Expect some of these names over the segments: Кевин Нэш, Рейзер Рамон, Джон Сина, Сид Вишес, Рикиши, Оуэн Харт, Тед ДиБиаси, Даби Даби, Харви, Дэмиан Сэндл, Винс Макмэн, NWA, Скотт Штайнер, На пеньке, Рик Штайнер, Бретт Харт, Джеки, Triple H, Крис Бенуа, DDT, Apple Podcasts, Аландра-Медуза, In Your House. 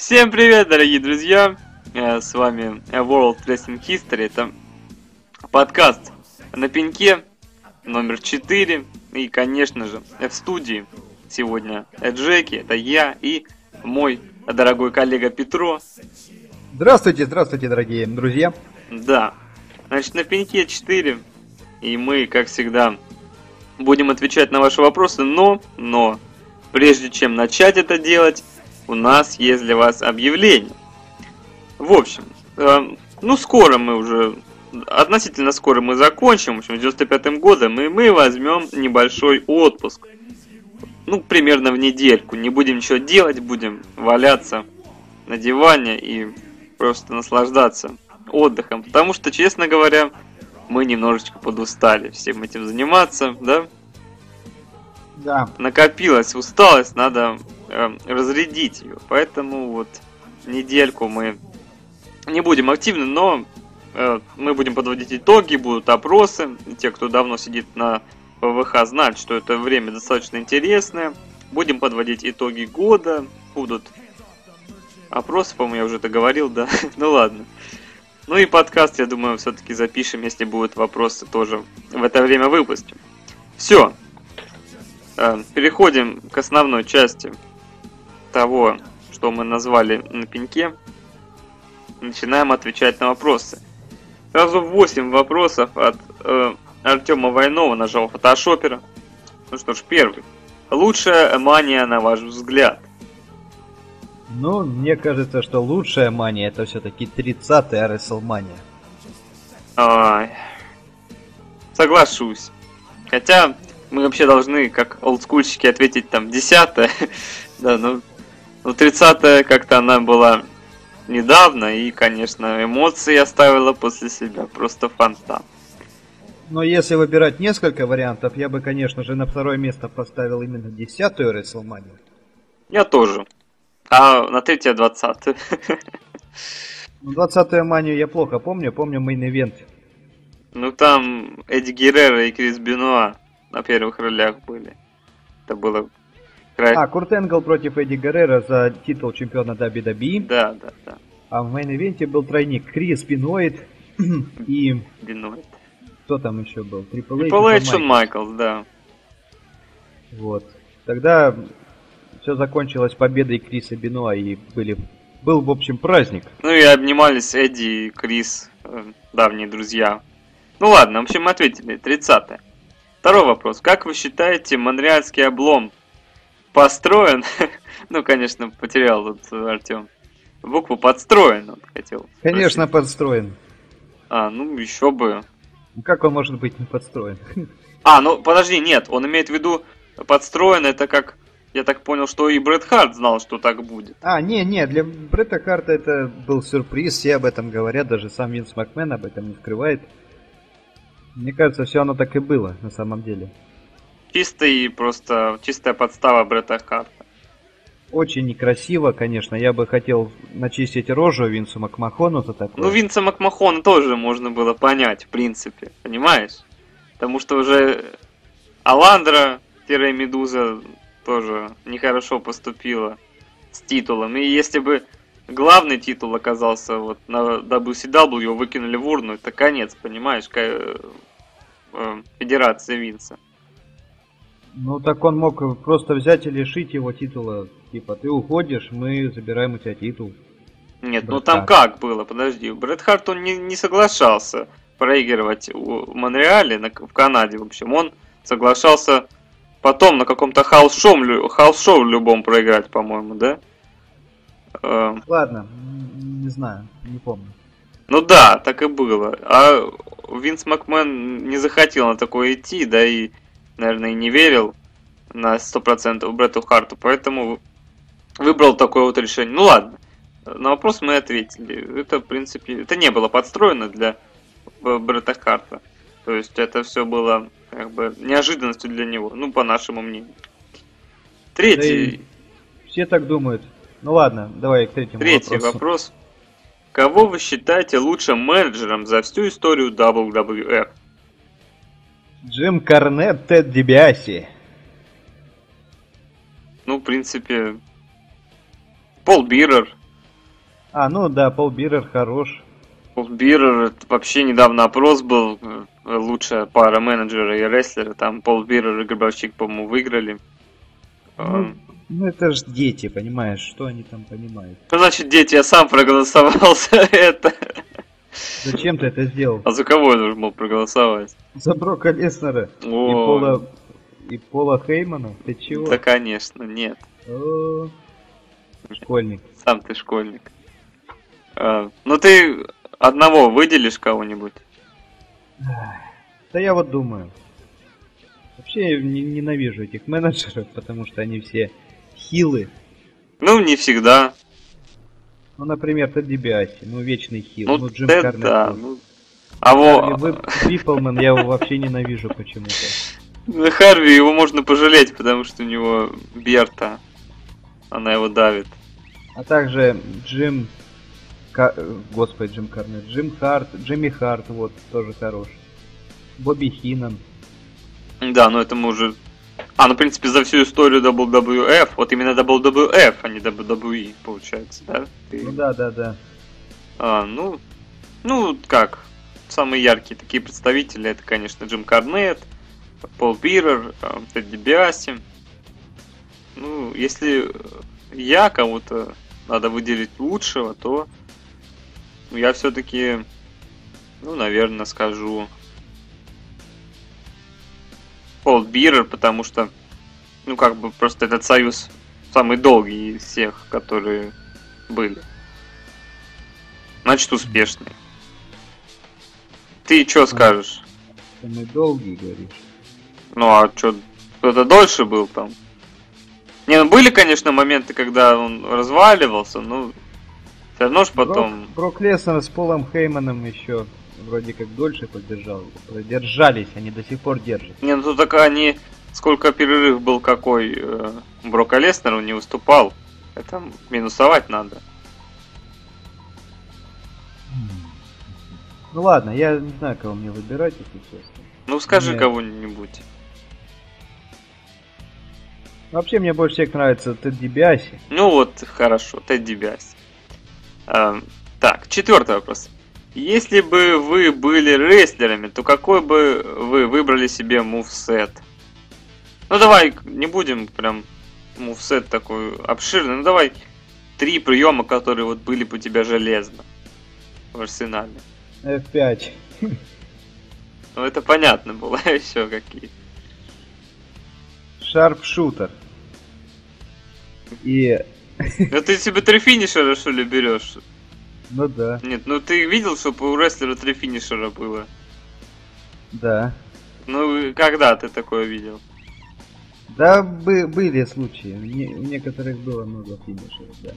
Всем привет, дорогие друзья! С вами World Wrestling History. Это подкаст на пеньке номер 4. И, конечно же, в студии сегодня Джеки, это я и мой дорогой коллега Петро. Здравствуйте, здравствуйте, дорогие друзья! Да, значит, на пеньке 4. И мы, как всегда, будем отвечать на ваши вопросы, но прежде чем начать это делать, у нас есть для вас объявление. В общем, скоро мы уже, относительно скоро мы закончим, в общем, с 95-м годом, и мы возьмем небольшой отпуск. Примерно в недельку. Не будем ничего делать, будем валяться на диване и просто наслаждаться отдыхом. Потому что, честно говоря, мы немножечко подустали всем этим заниматься, да? Да. Накопилась усталость, надо разрядить ее. Поэтому недельку мы не будем активны, но мы будем подводить итоги, будут опросы. Те, кто давно сидит на ВВХ, знают, что это время достаточно интересное. Будем подводить итоги года, будут опросы, по-моему, я уже это говорил, да? Ну ладно. И подкаст, я думаю, все-таки запишем, если будут вопросы, тоже в это время выпустим. Все. Переходим к основной части того, что мы назвали на пеньке. Начинаем отвечать на вопросы. Сразу 8 вопросов от Артёма Войнова, нашего фотошопера. Ну что ж, первый. Лучшая мания, на ваш взгляд? Мне кажется, что лучшая мания — это все-таки 30-я WrestleMania. Соглашусь. Хотя мы вообще должны, как олдскульщики, ответить там 10-я. Да, 30-я как-то она была недавно, и, конечно, эмоции оставила после себя просто фонтан. Но если выбирать несколько вариантов, я бы, конечно же, на второе место поставил именно 10-ю WrestleMania. Я тоже. А на третье 20-ю. 20-ю манию я плохо помню, мейн-ивент. Там Эдди Герреро и Крис Бенуа на первых ролях были. Это было... Курт Энгл против Эдди Герреро за титул чемпиона Даби Даби. Да. А в мейн-ивенте был тройник Крис Бенуэйт и... Бенуэйт. Кто там еще был? Triple H, Шон Майклс, да. Тогда... Все закончилось победой Криса Бенуа, и был, в общем, праздник. И обнимались Эдди и Крис, давние друзья. Ладно, в общем, мы ответили. 30-е. Второй вопрос. Как вы считаете, монреальский облом построен? Конечно, потерял тут Артем. Букву подстроен, он хотел. Конечно, подстроен. Еще бы. Как он может быть не подстроен? Подожди, нет, он имеет в виду подстроен, это как... Я так понял, что и Бретт Харт знал, что так будет. Не, для Бретта Харта это был сюрприз, все об этом говорят, даже сам Винс Макмэн об этом не скрывает. Мне кажется, все оно так и было, на самом деле. Чистая подстава Бретта Харта. Очень некрасиво, конечно, я бы хотел начистить рожу Винсу Макмахону за такое. Винса Макмахона тоже можно было понять, в принципе, понимаешь? Потому что уже Аландра-Медуза... тоже нехорошо поступила с титулом. И если бы главный титул оказался на WCW, его выкинули в урну, это конец, понимаешь, федерации Винса. Так он мог просто взять и лишить его титула. Ты уходишь, мы забираем у тебя титул. Нет, Брэд там Харт. Как было, подожди. Бретт Харт, он не соглашался проигрывать в Монреале, в Канаде, в общем. Он соглашался... Потом на каком-то хаус-шоу любом проиграть, по-моему, да? Ладно, не знаю, не помню. Да, так и было. А Винс Макмен не захотел на такое идти, да и, наверное, и не верил на 100% Бретту Харту, поэтому выбрал такое решение. Ладно, на вопрос мы ответили. Это, в принципе, это не было подстроено для Бретта Харта. То есть это все было... неожиданностью для него, по нашему мнению. Третий. Да все так думают. Ладно, давай к третьему вопросу. Третий вопрос. Кого вы считаете лучшим менеджером за всю историю WWF? Джим Корнетт, Тед ДиБиаси. В принципе, Пол Бирер, А, ну да, Пол Бирер хорош. Пол Бирер, вообще недавно опрос был, лучшая пара менеджера и рестлера, там Пол Бирер и Гробовщик, по-моему, выиграли. Ну это же дети, понимаешь, что они там понимают? Что значит дети? Я сам проголосовал за это. Зачем ты это сделал? А за кого я должен был проголосовать? За Брока Леснара и Пола Хеймана? Ты чего? Да, конечно, нет. О-о-о. Школьник. Сам ты школьник. Ну ты одного выделишь кого-нибудь? Да я вот думаю. Вообще я ненавижу этих менеджеров, потому что они все хилы. Ну, не всегда. Ну, например, Тед ДиБиаси, ну, вечный хил. Ну, Джим Корнетт. Да, ну... А Харви Випплман, я его вообще ненавижу почему-то. Харви, его можно пожалеть, потому что у него Берта. Она его давит. А также Джим Корнетт. Джим Харт, Джимми Харт, вот, тоже хорош. Бобби Хинан. Да, но это мы уже... А, ну, в принципе, за всю историю WWF, вот именно WWF, а не WWE, получается, да? Ты... Ну, да. А, ну, как, самые яркие такие представители, это, конечно, Джим Корнетт, Пол Бирер, Тед ДиБиаси. Ну, если я кому-то надо выделить лучшего, то я все-таки, ну, наверное, скажу... Пол Бирер, потому что, ну, как бы, просто этот союз самый долгий из всех, которые были. Значит, успешный. Ты что скажешь? Самый долгий, говоришь? Ну, а что, кто-то дольше был там? Не, ну, были, конечно, моменты, когда он разваливался, но все равно же потом... Брок Леснар с Полом Хейманом еще... Вроде как дольше поддержал. Продержались, они до сих пор держат. Не, ну тут так они... Сколько перерыв был какой... Брока Леснара, он не выступал. Это минусовать надо. Ну ладно, я не знаю, кого мне выбирать, если честно. Ну скажи кого-нибудь. Вообще мне больше всех нравится Тед ДиБиаси. Ну вот, хорошо, Тед ДиБиаси. Так, 4 вопрос. Если бы вы были рестлерами, то какой бы вы выбрали себе мувсет? Ну давай, не будем прям мувсет такой обширный, ну давай 3 приема, которые вот были бы у тебя железно в арсенале. F5. Ну это понятно было, еще какие. Шарпшутер. И... Ну ты себе 3 финишера, что ли, берешь? Ну да. Нет, ну ты видел, чтобы у рестлера 3 финишера было? Да. Ну, когда ты такое видел? Да, были случаи. У некоторых было много финишеров, да.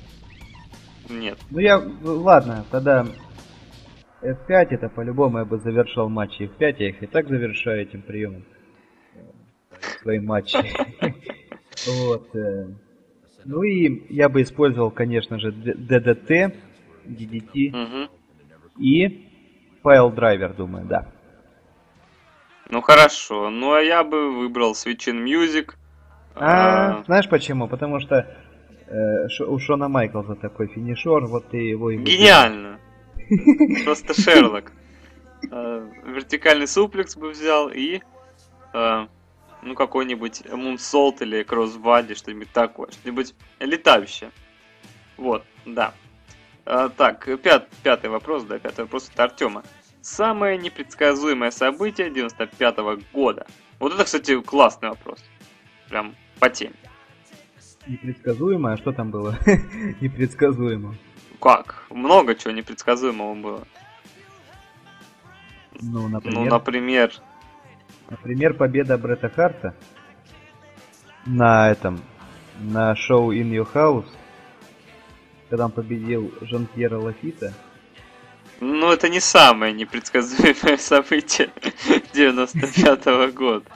Нет. Ну я... Ладно, тогда... F5 это по-любому я бы завершал матчи F5. Я их и так завершаю этим приемом. Свои матчи. Вот. Ну и я бы использовал, конечно же, ДДТ. DDT и файл-драйвер, думаю, да. Ну хорошо, ну а я бы выбрал Switch in Music. Знаешь почему? Потому что у Шона Майклса такой финишер, вот ты его и... Гениально! Просто Шерлок. Вертикальный суплекс бы взял и ну какой-нибудь мумсолт или кроссбади, что-нибудь такое, что-нибудь летающее. Вот, да. Так, 5-й вопрос, да, 5-й вопрос от Артёма. Самое непредсказуемое событие 95-го года. Вот это, кстати, классный вопрос. Прям по теме. Непредсказуемое? А что там было? Непредсказуемо. Как? Много чего непредсказуемого было. Ну, например... Например, победа Бретта Харта на шоу In Your House. Когда он победил Жан-Пьера Лафита. Ну, это не самое непредсказуемое событие 95-го года.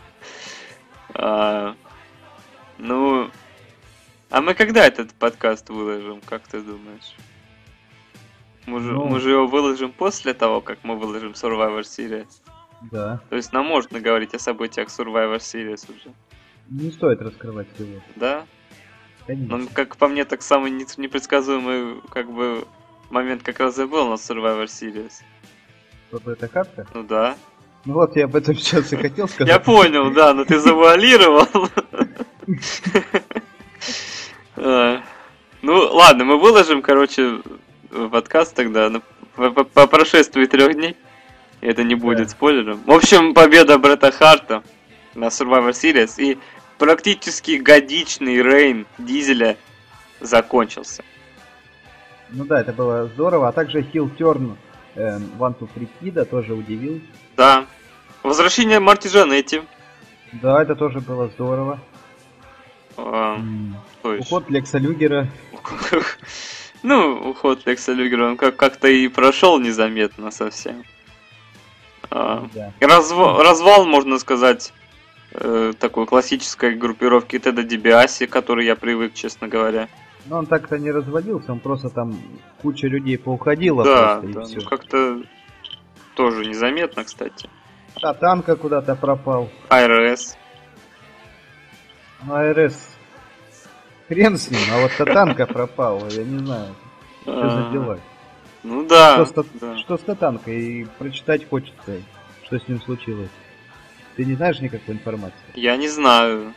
Ну, а мы когда этот подкаст выложим, как ты думаешь? Мы же его выложим после того, как мы выложим Survivor Series. Да. То есть нам можно говорить о событиях Survivor Series уже. Не стоит раскрывать его. Да? Конечно. Он, как по мне, так самый непредсказуемый, как бы, момент как раз и был на Survivor Series. Вот эта карта? Ну да. Ну вот, я об этом сейчас и хотел сказать. Я понял, да, но ты завуалировал. Ну ладно, мы выложим, короче, подкаст тогда по прошествии 3 дней. Это не будет спойлером. В общем, победа Бретта Харта на Survivor Series и практически годичный рейн Дизеля закончился. Ну да, это было здорово. А также хил-терн 1-2-3 Кида тоже удивил. Да. Возвращение Марти Джанетти. Да, это тоже было здорово. Уход Лекса Люгера. Ну, уход Лекса Люгера, он как-то и прошел незаметно совсем. Да. Развал, можно сказать, такой классической группировки Теда ДиБиаси, к которой я привык, честно говоря. Но он так-то не развалился, он просто там куча людей поуходила. Да, просто, да, и всё. Ну как-то тоже незаметно, кстати. Да, Танка куда-то пропал. АРС. Ну, АРС. Хрен с ним, а вот Татанка пропал, я не знаю, что за дела. Ну да. Что с Татанкой? И прочитать хочется, что с ним случилось. Ты не знаешь никакой информации? Я не знаю.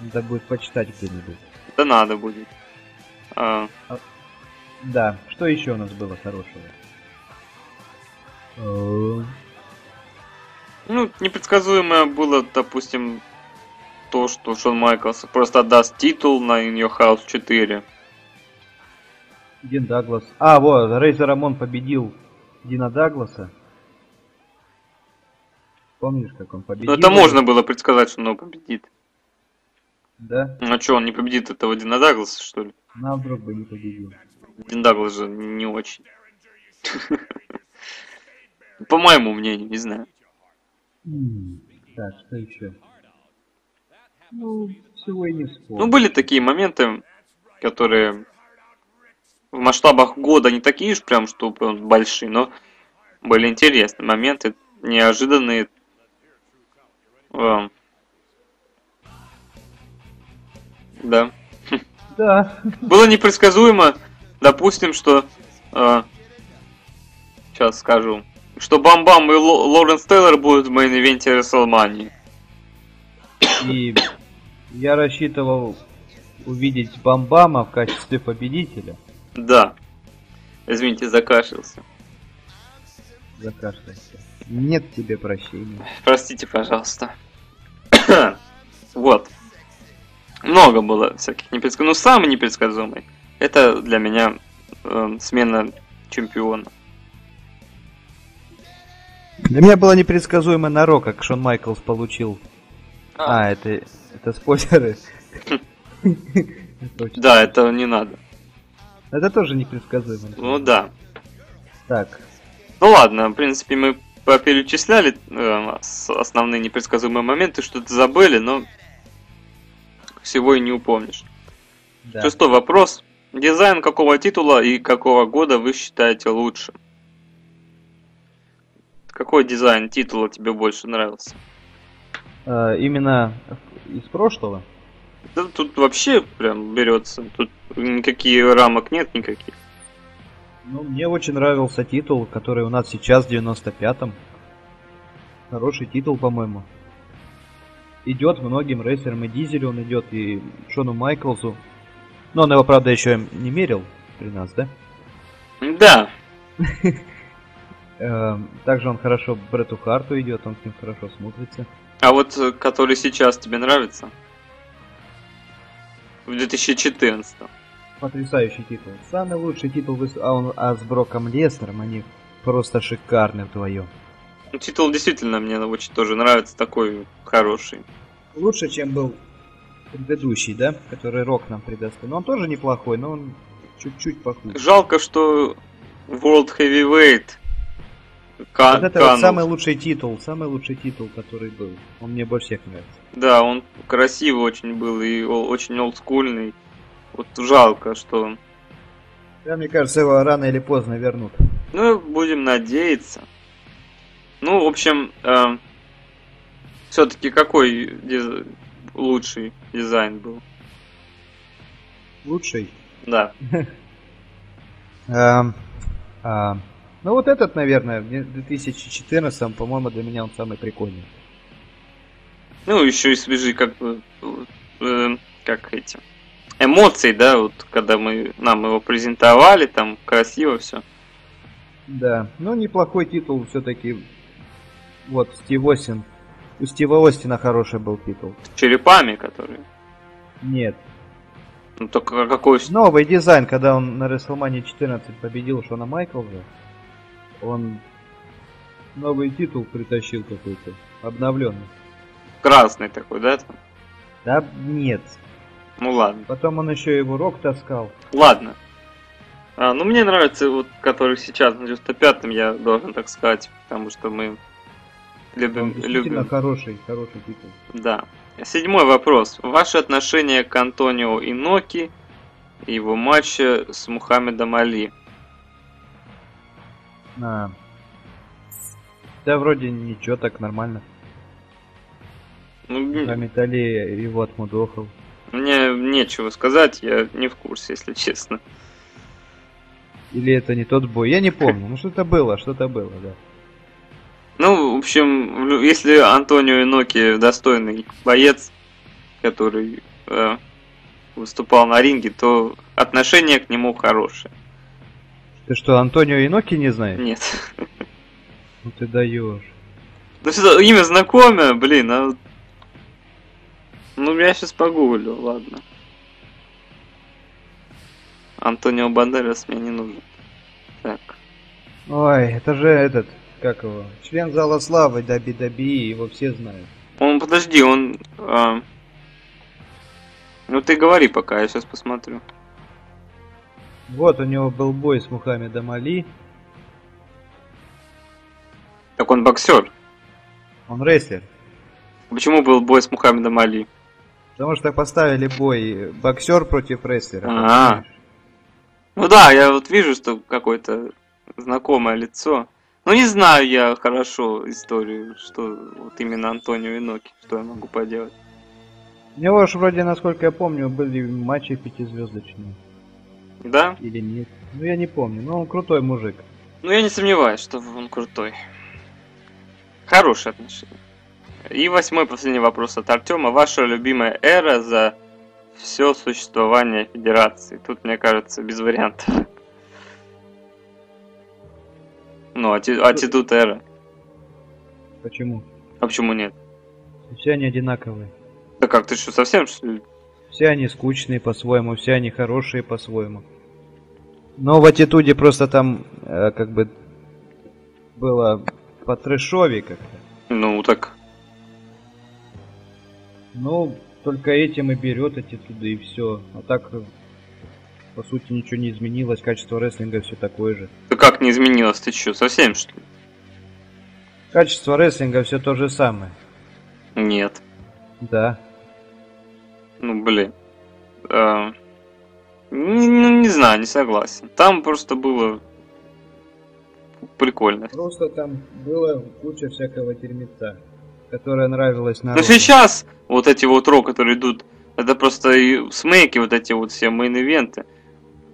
Надо будет почитать где-нибудь. Да надо будет. Да, что еще у нас было хорошего? Ну, непредсказуемое было, допустим, то, что Шон Майклс просто отдаст титул на In Your House 4. Дин Дуглас. А, вот, Рейзер Рамон победил Дина Дугласа. Помнишь, как он победил? Ну, это можно было предсказать, что он его победит. Да? Ну, а что, он не победит этого Дина Дугласа, что ли? Ну, а вдруг бы не победил. Дин Дуглас же не очень. По моему мнению, не знаю. Так, что еще? Ну, всего и не вспомнил. Ну, были такие моменты, которые в масштабах года не такие уж прям, что большие, но были интересные моменты, неожиданные. Да. Да. Было непредсказуемо, допустим, что... сейчас скажу. Что Бам-Бам и Лоренс Тейлор будут в мейн-ивенте WrestleMania. И я рассчитывал увидеть Бам-Бама в качестве победителя. Да. Извините, закашлялся. Закашлялся. Нет тебе прощения. Простите, пожалуйста. Вот. Много было всяких непредсказуемых. Ну, самый непредсказуемый. Это для меня смена чемпиона. Для меня было непредсказуемо на Рок, как Шон Майклс получил. Это спойлеры. Да, это не надо. Это тоже непредсказуемо. Ну да. Так. Ну ладно, в принципе, мы перечисляли основные непредсказуемые моменты, что-то забыли, но всего и не упомнишь. Да. Шестой вопрос. Дизайн какого титула и какого года вы считаете лучшим? Какой дизайн титула тебе больше нравился? Именно из прошлого? Да, тут вообще прям берется. Тут никаких рамок нет никаких. Ну, мне очень нравился титул, который у нас сейчас в 95-м. Хороший титул, по-моему. Идет многим рейсерам, и Дизелю он идет, и Шону Майклсу. Но он его, правда, еще не мерил при нас, да? Да. Также он хорошо Бретту Харту идет, он с ним хорошо смотрится. А вот который сейчас тебе нравится? В 2014. Потрясающий титул. Самый лучший титул, а с Броком Леснаром они просто шикарны вдвоем. Титул действительно мне очень тоже нравится, такой хороший. Лучше, чем был предыдущий, да? Который Рок нам предоставил. Но он тоже неплохой, но он чуть-чуть похуже. Жалко, что World Heavyweight... Вот это вот самый лучший титул, который был. Он мне больше всех нравится. Да, он красивый очень был и очень олдскульный. Вот жалко, что... Да, мне кажется, его рано или поздно вернут. Ну, будем надеяться. Ну, в общем, все-таки какой лучший дизайн был? Лучший? Да. Ну вот этот, наверное, в 2014, по-моему, для меня он самый прикольный. Ну, еще и свежи, как бы, как эти эмоции, да, вот когда мы нам его презентовали, там красиво все. Да, ну неплохой титул все-таки. Вот, Стив Остин. У Стива Остина хороший был титул. С черепами, которые? Нет. Ну только какой... Новый дизайн, когда он на WrestleMania 14 победил Шона Майклса. Он новый титул притащил какой-то, обновленный. Красный такой, да? Там? Да, нет. Ну ладно. Потом он еще его Рок таскал. Ладно. Ну мне нравится, вот, который сейчас на 95-м, я должен так сказать, потому что мы любим... Действительно хороший титул. Да. Седьмой вопрос. Ваше отношение к Антонио Иноки и его матче с Мухаммедом Али? Да вроде ничего, так нормально. Мухаммед Али его отмудохал. Мне нечего сказать, я не в курсе, если честно. Или это не тот бой, я не помню. Ну что-то было, да. Ну, в общем, если Антонио Иноки достойный боец, который выступал на ринге, то отношение к нему хорошее. Ты что, Антонио Иноки не знаешь? Нет. Ну ты даешь. Ну что, имя знакомое, блин, а... Ну я сейчас погуглю, ладно. Антонио Бандерас мне не нужен. Так. Ой, это же этот, как его, член Зала Славы Даби Даби, его все знают. Подожди, он... Ну ты говори пока, я сейчас посмотрю. Вот, у него был бой с Мухаммедом Али. Так он боксер. Он рестлер. Почему был бой с Мухаммедом Али? Потому что поставили бой боксер против рестлера. А-а-а. Ну да, я вот вижу, что какое-то знакомое лицо. Ну не знаю я хорошо историю, что вот именно Антонио Иноки, что я могу поделать. У него же вроде, насколько я помню, были матчи пятизвездочные. Да? Или нет? Ну я не помню, но он крутой мужик. Ну я не сомневаюсь, что он крутой. Хорошие отношения. И восьмой последний вопрос от Артема. Ваша любимая эра за все существование Федерации? Тут, мне кажется, без вариантов. Ну, аттитуд эра. Почему? А почему нет? Все они одинаковые. Да как, ты что, совсем что ли? Все они скучные по-своему, все они хорошие по-своему. Но в аттитуде просто там как бы было по трэшове как-то. Ну так. Ну, только этим и берет аттитуды и все. А так, по сути, ничего не изменилось, качество рестлинга все такое же. Да как не изменилось? Ты что, совсем что ли? Качество рестлинга все то же самое. Нет. Да. Ну, блин. Не знаю, не согласен. Там просто было прикольно. Просто там было куча всякого дерьмеца, которая нравилась народу. Ну, сейчас вот эти вот Ро, которые идут, это просто и смейки, вот эти вот все мейн-ивенты.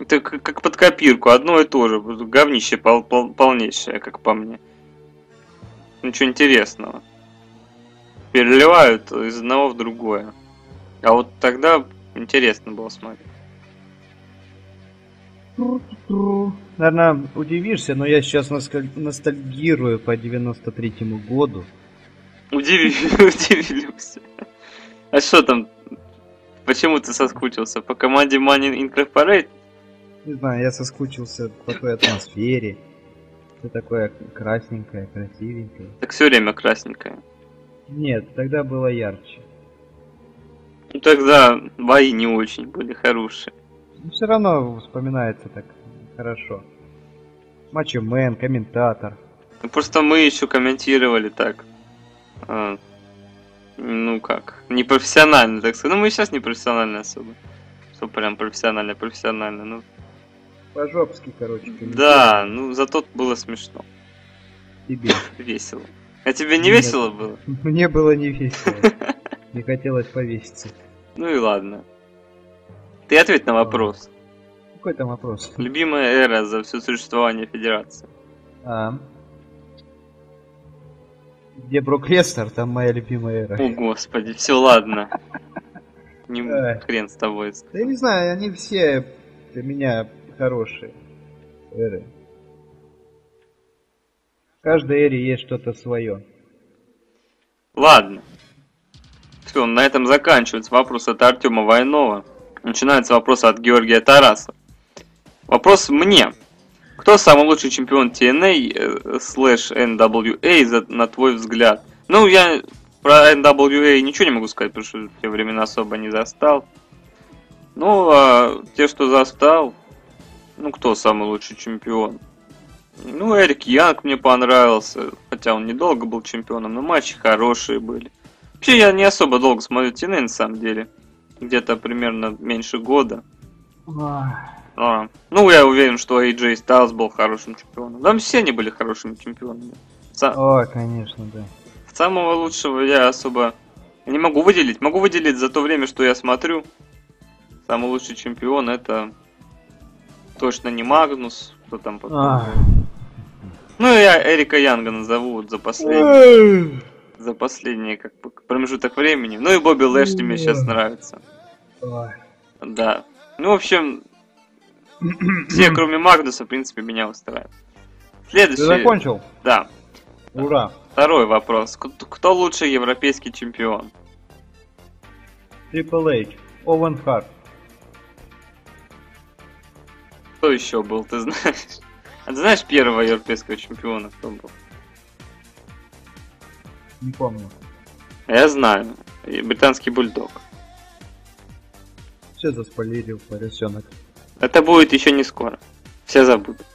Это как под копирку, одно и то же. Говнище полнейшее, как по мне. Ничего интересного. Переливают из одного в другое. А вот тогда интересно было смотреть. Наверное, удивишься, но я сейчас ностальгирую по 93-му году. Удивился. А что там? Почему ты соскучился? По команде Money Incorporated? Не знаю, я соскучился по той атмосфере. Все такое красненькое, красивенькое. Так все время красненькое. Нет, тогда было ярче. Ну тогда бои не очень были хорошие. Но все равно вспоминается так хорошо. Мачо-мен, комментатор. Просто мы еще комментировали так. Ну как, непрофессионально, так сказать. Ну мы сейчас не профессионально особо. Что прям профессионально, ну. По-жопски, короче. Да, ну зато было смешно. Тебе. Весело. А тебе не весело было? Мне было не весело. Не хотелось повеситься. Ну и ладно. Ты ответь на вопрос. Ну какой там вопрос? Любимая эра за все существование Федерации. Где Брок Леснар, там моя любимая эра. О, господи, все, ладно. Не хрен с тобой. Да я не знаю, они все для меня хорошие эры. В каждой эре есть что-то свое. Ладно. Все, на этом заканчивается вопрос от Артёма Войнова. Начинается вопрос от Георгия Тарасова. Вопрос мне. Кто самый лучший чемпион TNA слэш NWA, на твой взгляд? Ну, я про NWA ничего не могу сказать, потому что те времена особо не застал. Ну, а те, что застал, ну, кто самый лучший чемпион? Ну, Эрик Янг мне понравился, хотя он недолго был чемпионом, но матчи хорошие были. Вообще, я не особо долго смотрю TNA, на самом деле. Где-то примерно меньше года. Ну, я уверен, что AJ Styles был хорошим чемпионом. Там все они были хорошими чемпионами. Конечно, да. Самого лучшего я особо не могу выделить. Могу выделить за то время, что я смотрю. Самый лучший чемпион это точно не Магнус. Кто там потом? Ну, я Эрика Янга назову вот за последний. За последний как бы, промежуток времени. Ну и Бобби Лэшли мне сейчас нравится. Да. Ну, в общем... Все, кроме Магнуса, в принципе, меня устраивает. Следующий... Ты закончил? Да. Ура. Второй вопрос. Кто лучший европейский чемпион? Triple H. Оуэн Харт. Кто еще был, ты знаешь? А ты знаешь первого европейского чемпиона, кто был? Не помню. Я знаю. Британский бульдог. Все заспойлерил, поросенок. Это будет еще не скоро. Все забудут.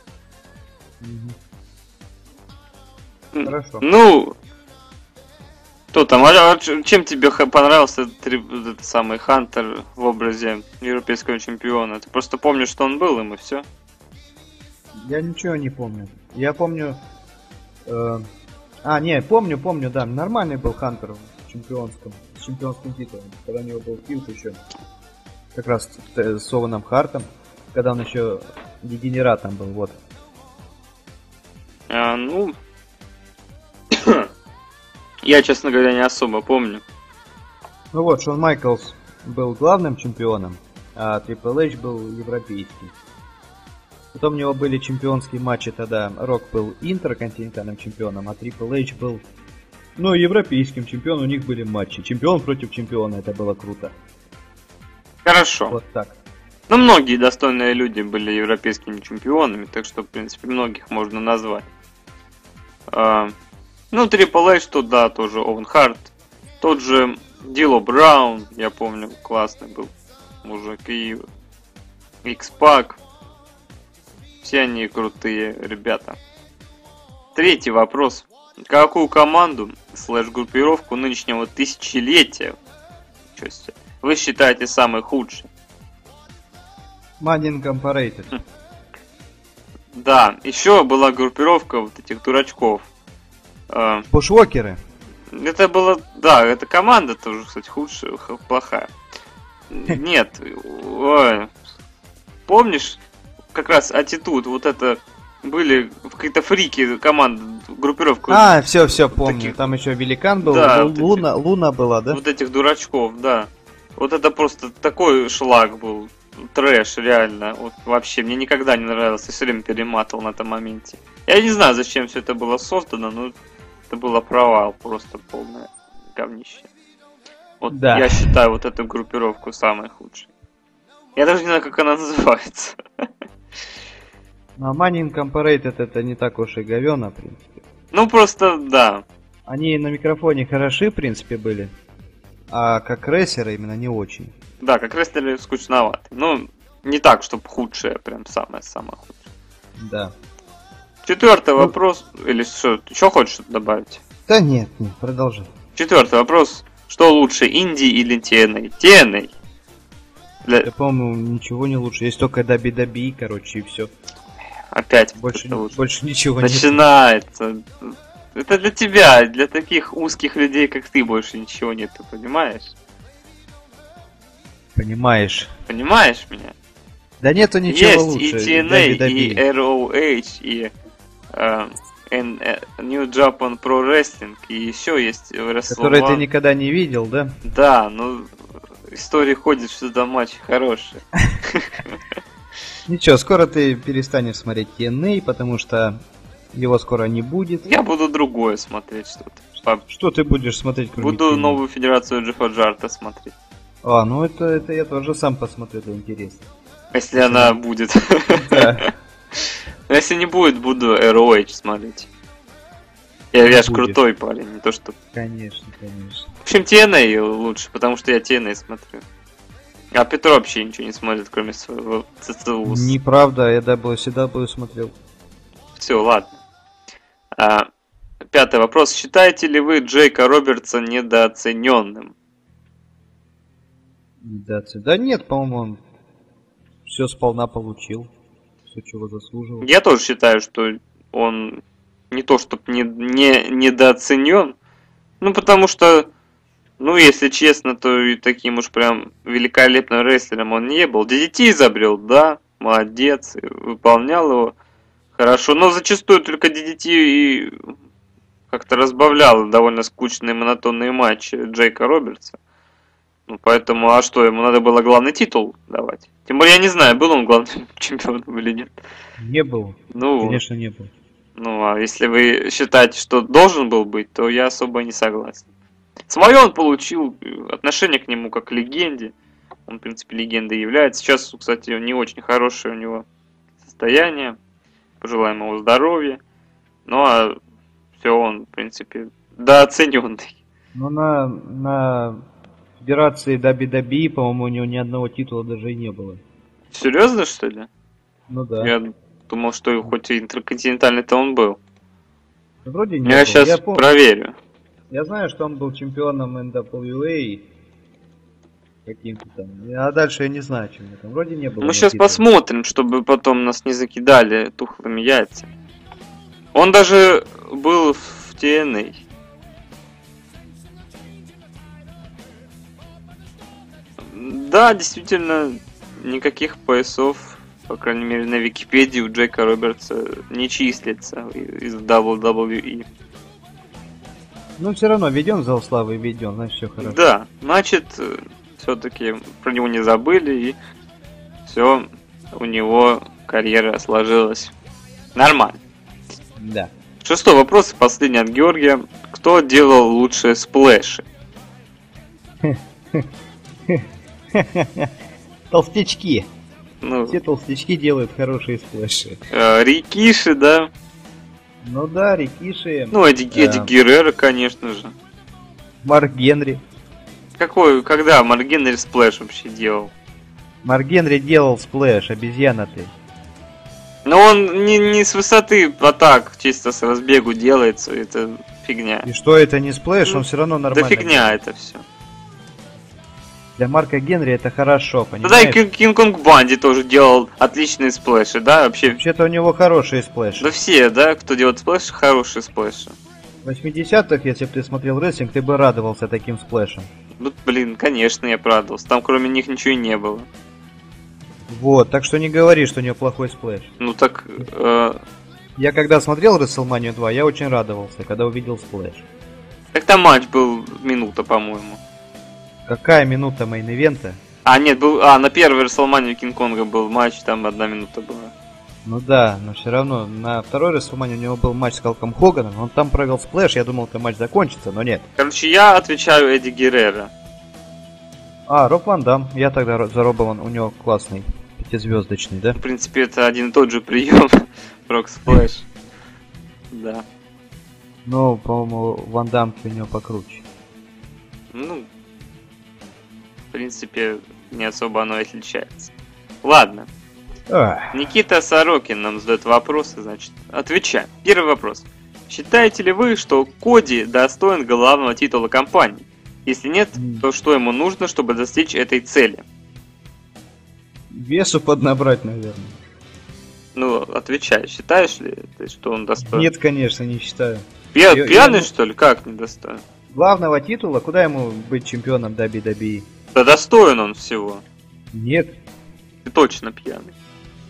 Хорошо. Ну, кто там? Чем тебе понравился этот самый Хантер в образе европейского чемпиона? Ты просто помнишь, что он был им, и все? Я ничего не помню. Я помню... помню, да. Нормальный был Хантер в чемпионском. С чемпионским титулом. Когда у него был фьюд еще. Как раз с Оуэном Хартом. Когда он еще дегенератом был, вот. Я, честно говоря, не особо помню. Ну вот, Шон Майклс был главным чемпионом, а Triple H был европейский. Потом у него были чемпионские матчи тогда. Рок был интерконтинентальным чемпионом, а Triple H был, ну, европейским чемпионом. У них были матчи. Чемпион против чемпиона, это было круто. Хорошо. Вот так. Ну, многие достойные люди были европейскими чемпионами, так что, в принципе, многих можно назвать. Ну, Triple H, да, тоже Оуэн Харт. Тот же Дило Браун, я помню, классный был мужик. И X-Pac. Все они крутые ребята. Третий вопрос. Какую команду, слэш-группировку нынешнего тысячелетия вы считаете самой худшей? Madden Incorporated. Да, еще была группировка вот этих дурачков. Пушвокеры. Это было, да, эта команда тоже, кстати, худшая, плохая. Нет, помнишь, как раз Attitude, вот это были какие-то фрики команды, группировку. Все, помню. Таких... Там еще Великан был, да, Луна была, да? Вот этих дурачков, да. Вот это просто такой шлак был. Трэш, реально. Вот вообще, мне никогда не нравился. Все время перематывал на этом моменте. Я не знаю, зачем все это было создано, но это было провал. Просто полное говнище. Вот да. Я считаю вот эту группировку самой худшей. Я даже не знаю, как она называется. Money Incorporated это не так уж и говёно, в принципе. Ну, просто, да. Они на микрофоне хороши, в принципе, были. А как рестлеры именно не очень. Да, как рестлеры скучноваты. Ну, не так, чтобы худшее, прям самое-самое худшее. Да. Четвертый вопрос... Или что, ты что хочешь добавить? Да нет, продолжи. Четвертый вопрос. Что лучше, инди или TNA? TNA. Для... Да, по-моему, ничего не лучше. Есть только Даби Даби, короче, и все. Опять. Больше ничего нет. Начинается. Это для тебя, для таких узких людей, как ты, больше ничего нет, ты понимаешь? Понимаешь меня? Да нету ничего есть лучше. Есть и TNA, и ROH, и New Japan Pro Wrestling, и еще есть WrestleMania. Которые ты никогда не видел, да? Да, ну, история ходит, что там матчи хорошие. Ничего, скоро ты перестанешь смотреть TNA, потому что его скоро не будет. Я буду другое смотреть что-то. Что ты будешь смотреть? Буду новую федерацию Джеффа Джарта смотреть. А, ну это я тоже сам посмотрю, это интересно. Если она будет. Если не будет, буду ROH смотреть. Я ж крутой парень, не то что... Конечно, конечно. В общем, TNA лучше, потому что я TNA смотрю. А Петро вообще ничего не смотрит, кроме своего ЦЦУС. Неправда, я WCW смотрел. Все, ладно. 5-й вопрос. Считаете ли вы Джейка Робертса недооцененным? Да нет, по-моему, он все сполна получил. Все, чего заслуживал. Я тоже считаю, что он не то, чтобы не недооценен. Ну, потому что, ну, если честно, то и таким уж прям великолепным рестлером он не был. DDT изобрел, да, молодец, выполнял его хорошо. Но зачастую только DDT и как-то разбавлял довольно скучные монотонные матчи Джейка Робертса. Ну, поэтому, а что, ему надо было главный титул давать? Тем более, я не знаю, был он главным чемпионом или нет. Не был. Ну, конечно, не был. Ну, а если вы считаете, что должен был быть, то я особо не согласен. Свое он получил, отношение к нему как к легенде. Он, в принципе, легендой является. Сейчас, кстати, не очень хорошее у него состояние. Пожелаем ему здоровья. Ну, а все, он, в принципе, дооцененный. Ну, на Федерации Даби Даби, по-моему, у него ни одного титула даже и не было. Серьезно, что ли? Ну да. Я думал, что хоть и интерконтинентальный-то он был. Вроде не. Я сейчас проверю. Я знаю, что он был чемпионом NWA каким-то там. А дальше я не знаю, чем это. Вроде не было. Мы сейчас посмотрим, чтобы потом нас не закидали тухлыми яйцами. Он даже был в TNA. Да, действительно, никаких поясов, по крайней мере, на Википедии у Джейка Робертса не числится из WWE. Ну, все равно, ведем зал славы, ведем, значит, все хорошо. Да, значит, все-таки про него не забыли, и все, у него карьера сложилась нормально. Да. 6-й вопрос, последний от Георгия. Кто делал лучшие сплэши? Толстячки. Ну, все толстячки делают хорошие сплэши. Рикиши, да? Ну да, Рикиши. Ну, Эдди Герреро, конечно же. Марк Генри. Когда Марк Генри сплэш вообще делал? Марк Генри делал сплэш, обезьяна ты. Но он не с высоты, а так, чисто с разбегу делается, это фигня. И что, это не сплэш, он все равно нормально. Да фигня это все. Для Марка Генри это хорошо, понимаешь? Да и Кинг-Конг Банди тоже делал отличные сплэши, да, вообще. Вообще-то у него хорошие сплэши. Да все, да, кто делает сплэши, хорошие сплэши. В 80-х, если бы ты смотрел рестлинг, ты бы радовался таким сплэшам. Ну, блин, конечно, я бы радовался. Там кроме них ничего и не было. Вот, так что не говори, что у него плохой сплэш. Ну так... Я когда смотрел WrestleMania 2, я очень радовался, когда увидел сплэш. Так там матч был минута, по-моему. Какая минута мейн-ивента? А, нет, на первой WrestleMania Кинг-Конга был матч, там 1 минута была. Ну да, но все равно на второй WrestleMania у него был матч с Халком Хоганом, он там провел сплэш, я думал, что матч закончится, но нет. Короче, я отвечаю Эдди Герреро. А, Роб Ван Дам, я тогда за Роба, у него классный, 5-звездочный, да? В принципе, это один и тот же прием, Рок Сплэш. Да. Ну, по-моему, Ван Дам у него покруче. Ну... В принципе, не особо оно и отличается. Ладно. Никита Сорокин нам задает вопросы, значит, отвечаем. Первый вопрос. Считаете ли вы, что Коди достоин главного титула компании? Если нет, то что ему нужно, чтобы достичь этой цели? Весу поднабрать, наверное. Ну, отвечай, считаешь ли ты, что он достоин? Нет, конечно, не считаю. Пьяный, что ли? Как не достоин? Главного титула? Куда ему быть чемпионом WWE? Да достоин он всего. Нет. Ты точно пьяный.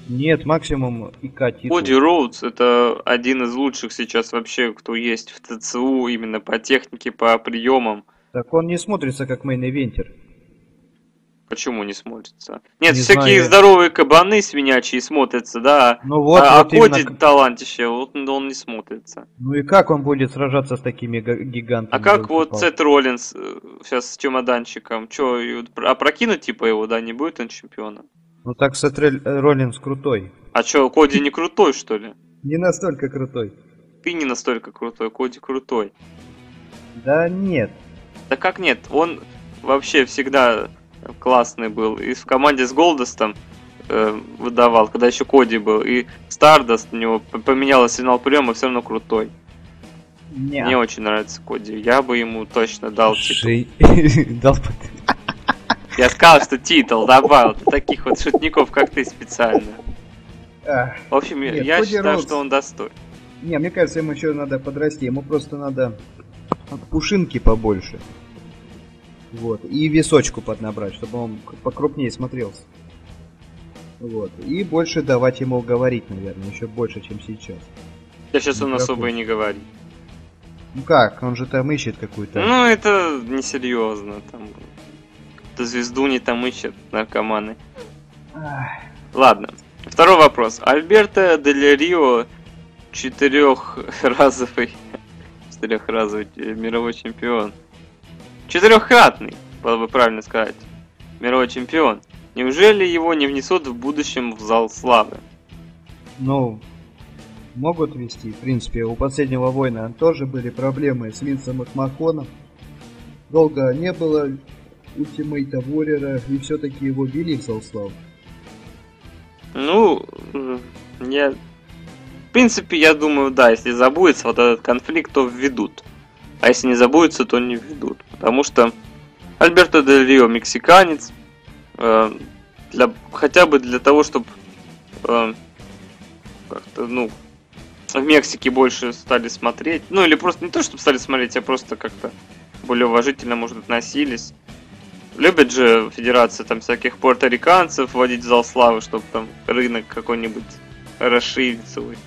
Нет, максимум ИК-титул. Коди Роудс — это один из лучших сейчас вообще, кто есть в ТЦУ, именно по технике, по приемам. Так он не смотрится как мейн-эвентер. Почему не смотрится? Нет, не всякие знаю. Здоровые кабаны свинячие смотрятся, да, ну вот, а вот Коди именно... талантище, вот он не смотрится. Ну и как он будет сражаться с такими гигантами? А как вот Сет Роллинс сейчас с чемоданчиком? Что, опрокинуть типа его, да, не будет он чемпионом? Ну так Сет Роллинс крутой. А что, Коди не крутой, что ли? Не настолько крутой. Ты не настолько крутой, Коди крутой. Да нет. Да как нет? Он вообще всегда классный был. И в команде с Голдостом выдавал, когда еще Коди был. И Стардаст у него поменялось сигнал приема, все равно крутой. Нет. Мне очень нравится Коди. Я бы ему точно дал титул. Дал титул. Я сказал, что титул добавил таких вот шутников, как ты, специально. В общем, нет, я считаю, Роудс... что он достоин. Не, мне кажется, ему еще надо подрасти. Ему просто надо пушинки побольше. Вот. И височку поднабрать, чтобы он покрупнее смотрелся. Вот. И больше давать ему говорить, наверное, еще больше, чем сейчас. Да сейчас он особо и не говорит. Ну как, он же там ищет какую-то... Ну это несерьезно, там... то звезду не там ищет, наркоманы. Ладно. Второй вопрос. Альберто Дель Рио, четырехразовый мировой чемпион. Четырехкратный, было бы правильно сказать, мировой чемпион. Неужели его не внесут в будущем в зал славы? Ну, могут ввести, в принципе. У последнего воина тоже были проблемы с Винсом Макмахоном. Долго не было... Ультимейта Воррера, и все-таки его вели в зал славы. Ну, в принципе, я думаю, да, если забудется вот этот конфликт, то введут. А если не забудется, то не введут. Потому что Альберто Дель Рио мексиканец, хотя бы для того, чтобы как-то, ну, в Мексике больше стали смотреть. Ну, или просто не то, чтобы стали смотреть, а просто как-то более уважительно, может, относились. Любят же федерация там всяких порториканцев вводить в зал славы, чтобы там рынок какой-нибудь расширить свой.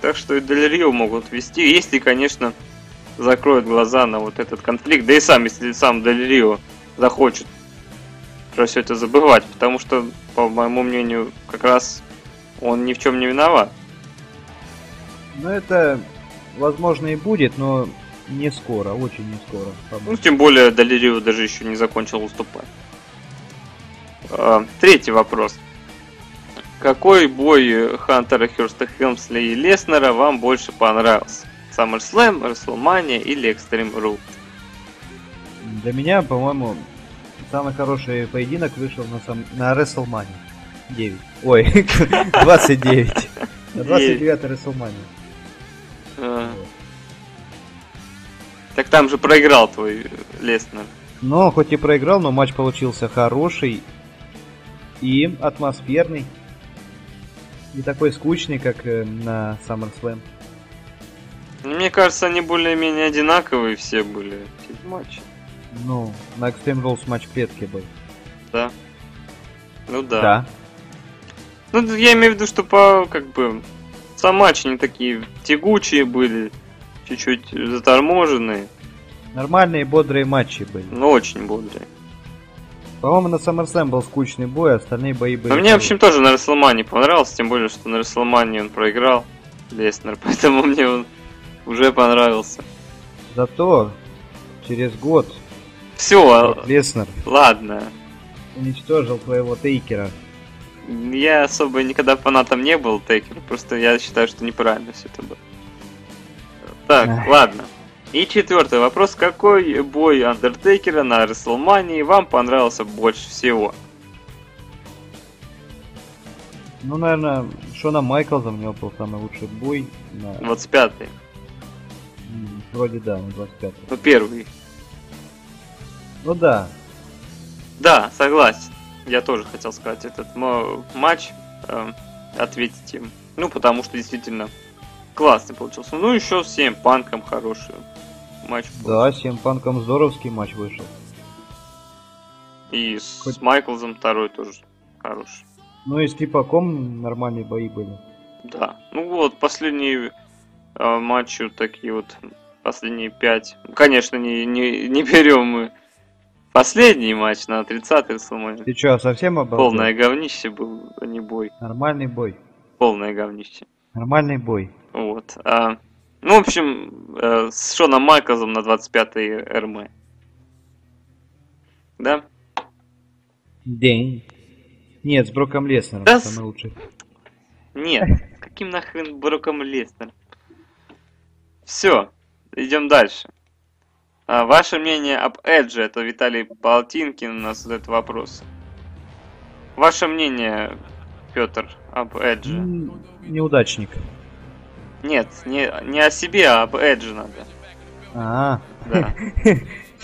Так что и Дель Рио могут вести, если, конечно, закроют глаза на вот этот конфликт. Да и сам, если сам Дель Рио захочет про все это забывать, потому что, по моему мнению, как раз он ни в чем не виноват. Ну это, возможно, и будет, но... Не скоро, очень не скоро. Ну, тем более, Дель Рио даже еще не закончил выступать. Третий вопрос. Какой бой Хантера, Хёрста, Хелмсли и Леснера вам больше понравился? SummerSlam, WrestleMania или Extreme Rules? Для меня, по-моему, самый хороший поединок вышел на WrestleMania 9. Ой, 29. На 29-й WrestleMania. Так там же проиграл твой Леснер. Ну, хоть и проиграл, но матч получился хороший и атмосферный. Не такой скучный, как на SummerSlam. Мне кажется, они более-менее одинаковые все были в матче. Ну, на Extreme Rules матч в клетке был. Да. Ну да. Да. Ну, я имею в виду, что по, как бы, сам матч не такие тягучие были. Чуть-чуть заторможенные. Нормальные бодрые матчи были. Ну, очень бодрые. По-моему, на SummerSlam был скучный бой, а остальные бои были... Но мне, в общем, тоже на WrestleMania понравился, тем более, что на WrestleMania он проиграл Леснер, поэтому мне он уже понравился. Зато через год... Все, Леснер... Ладно. Уничтожил твоего Тейкера. Я особо никогда фанатом не был Тейкера, просто я считаю, что неправильно все это было. Так, ладно. И четвертый вопрос. Какой бой Андертейкера на WrestleMania вам понравился больше всего? Ну, наверное, Шона Майклса, у него был самый лучший бой. На... 25-й. Вроде да, на 25-й. Ну, первый. Ну, да. Да, согласен. Я тоже хотел сказать этот матч, ответить им. Ну, потому что действительно... Классный получился. Ну, еще с CM Панком хороший матч был. Да, с CM Панком здоровский матч вышел. И с Майклзом второй тоже хороший. Ну и с Крипаком нормальные бои были. Да, ну вот последние матчи такие вот, последние 5. Конечно, не берем мы последний матч на 30-й Сломане. Ты что, совсем обалдел? Полное говнище был, а не бой. Нормальный бой. Полное говнище. Нормальный бой. Вот. Ну, в общем, с Шоном Майклсом на 25-й РМ. Да? День. Нет, с Броком Леснаром да самый лучший. Нет, каким нахрен Броком Леснаром? Все, идем дальше. А ваше мнение об Эдже, это Виталий Болтинкин у нас задает вопрос. Ваше мнение, Петр, об Эдже? Неудачник. Нет, не о себе, а об Эдже надо. Да.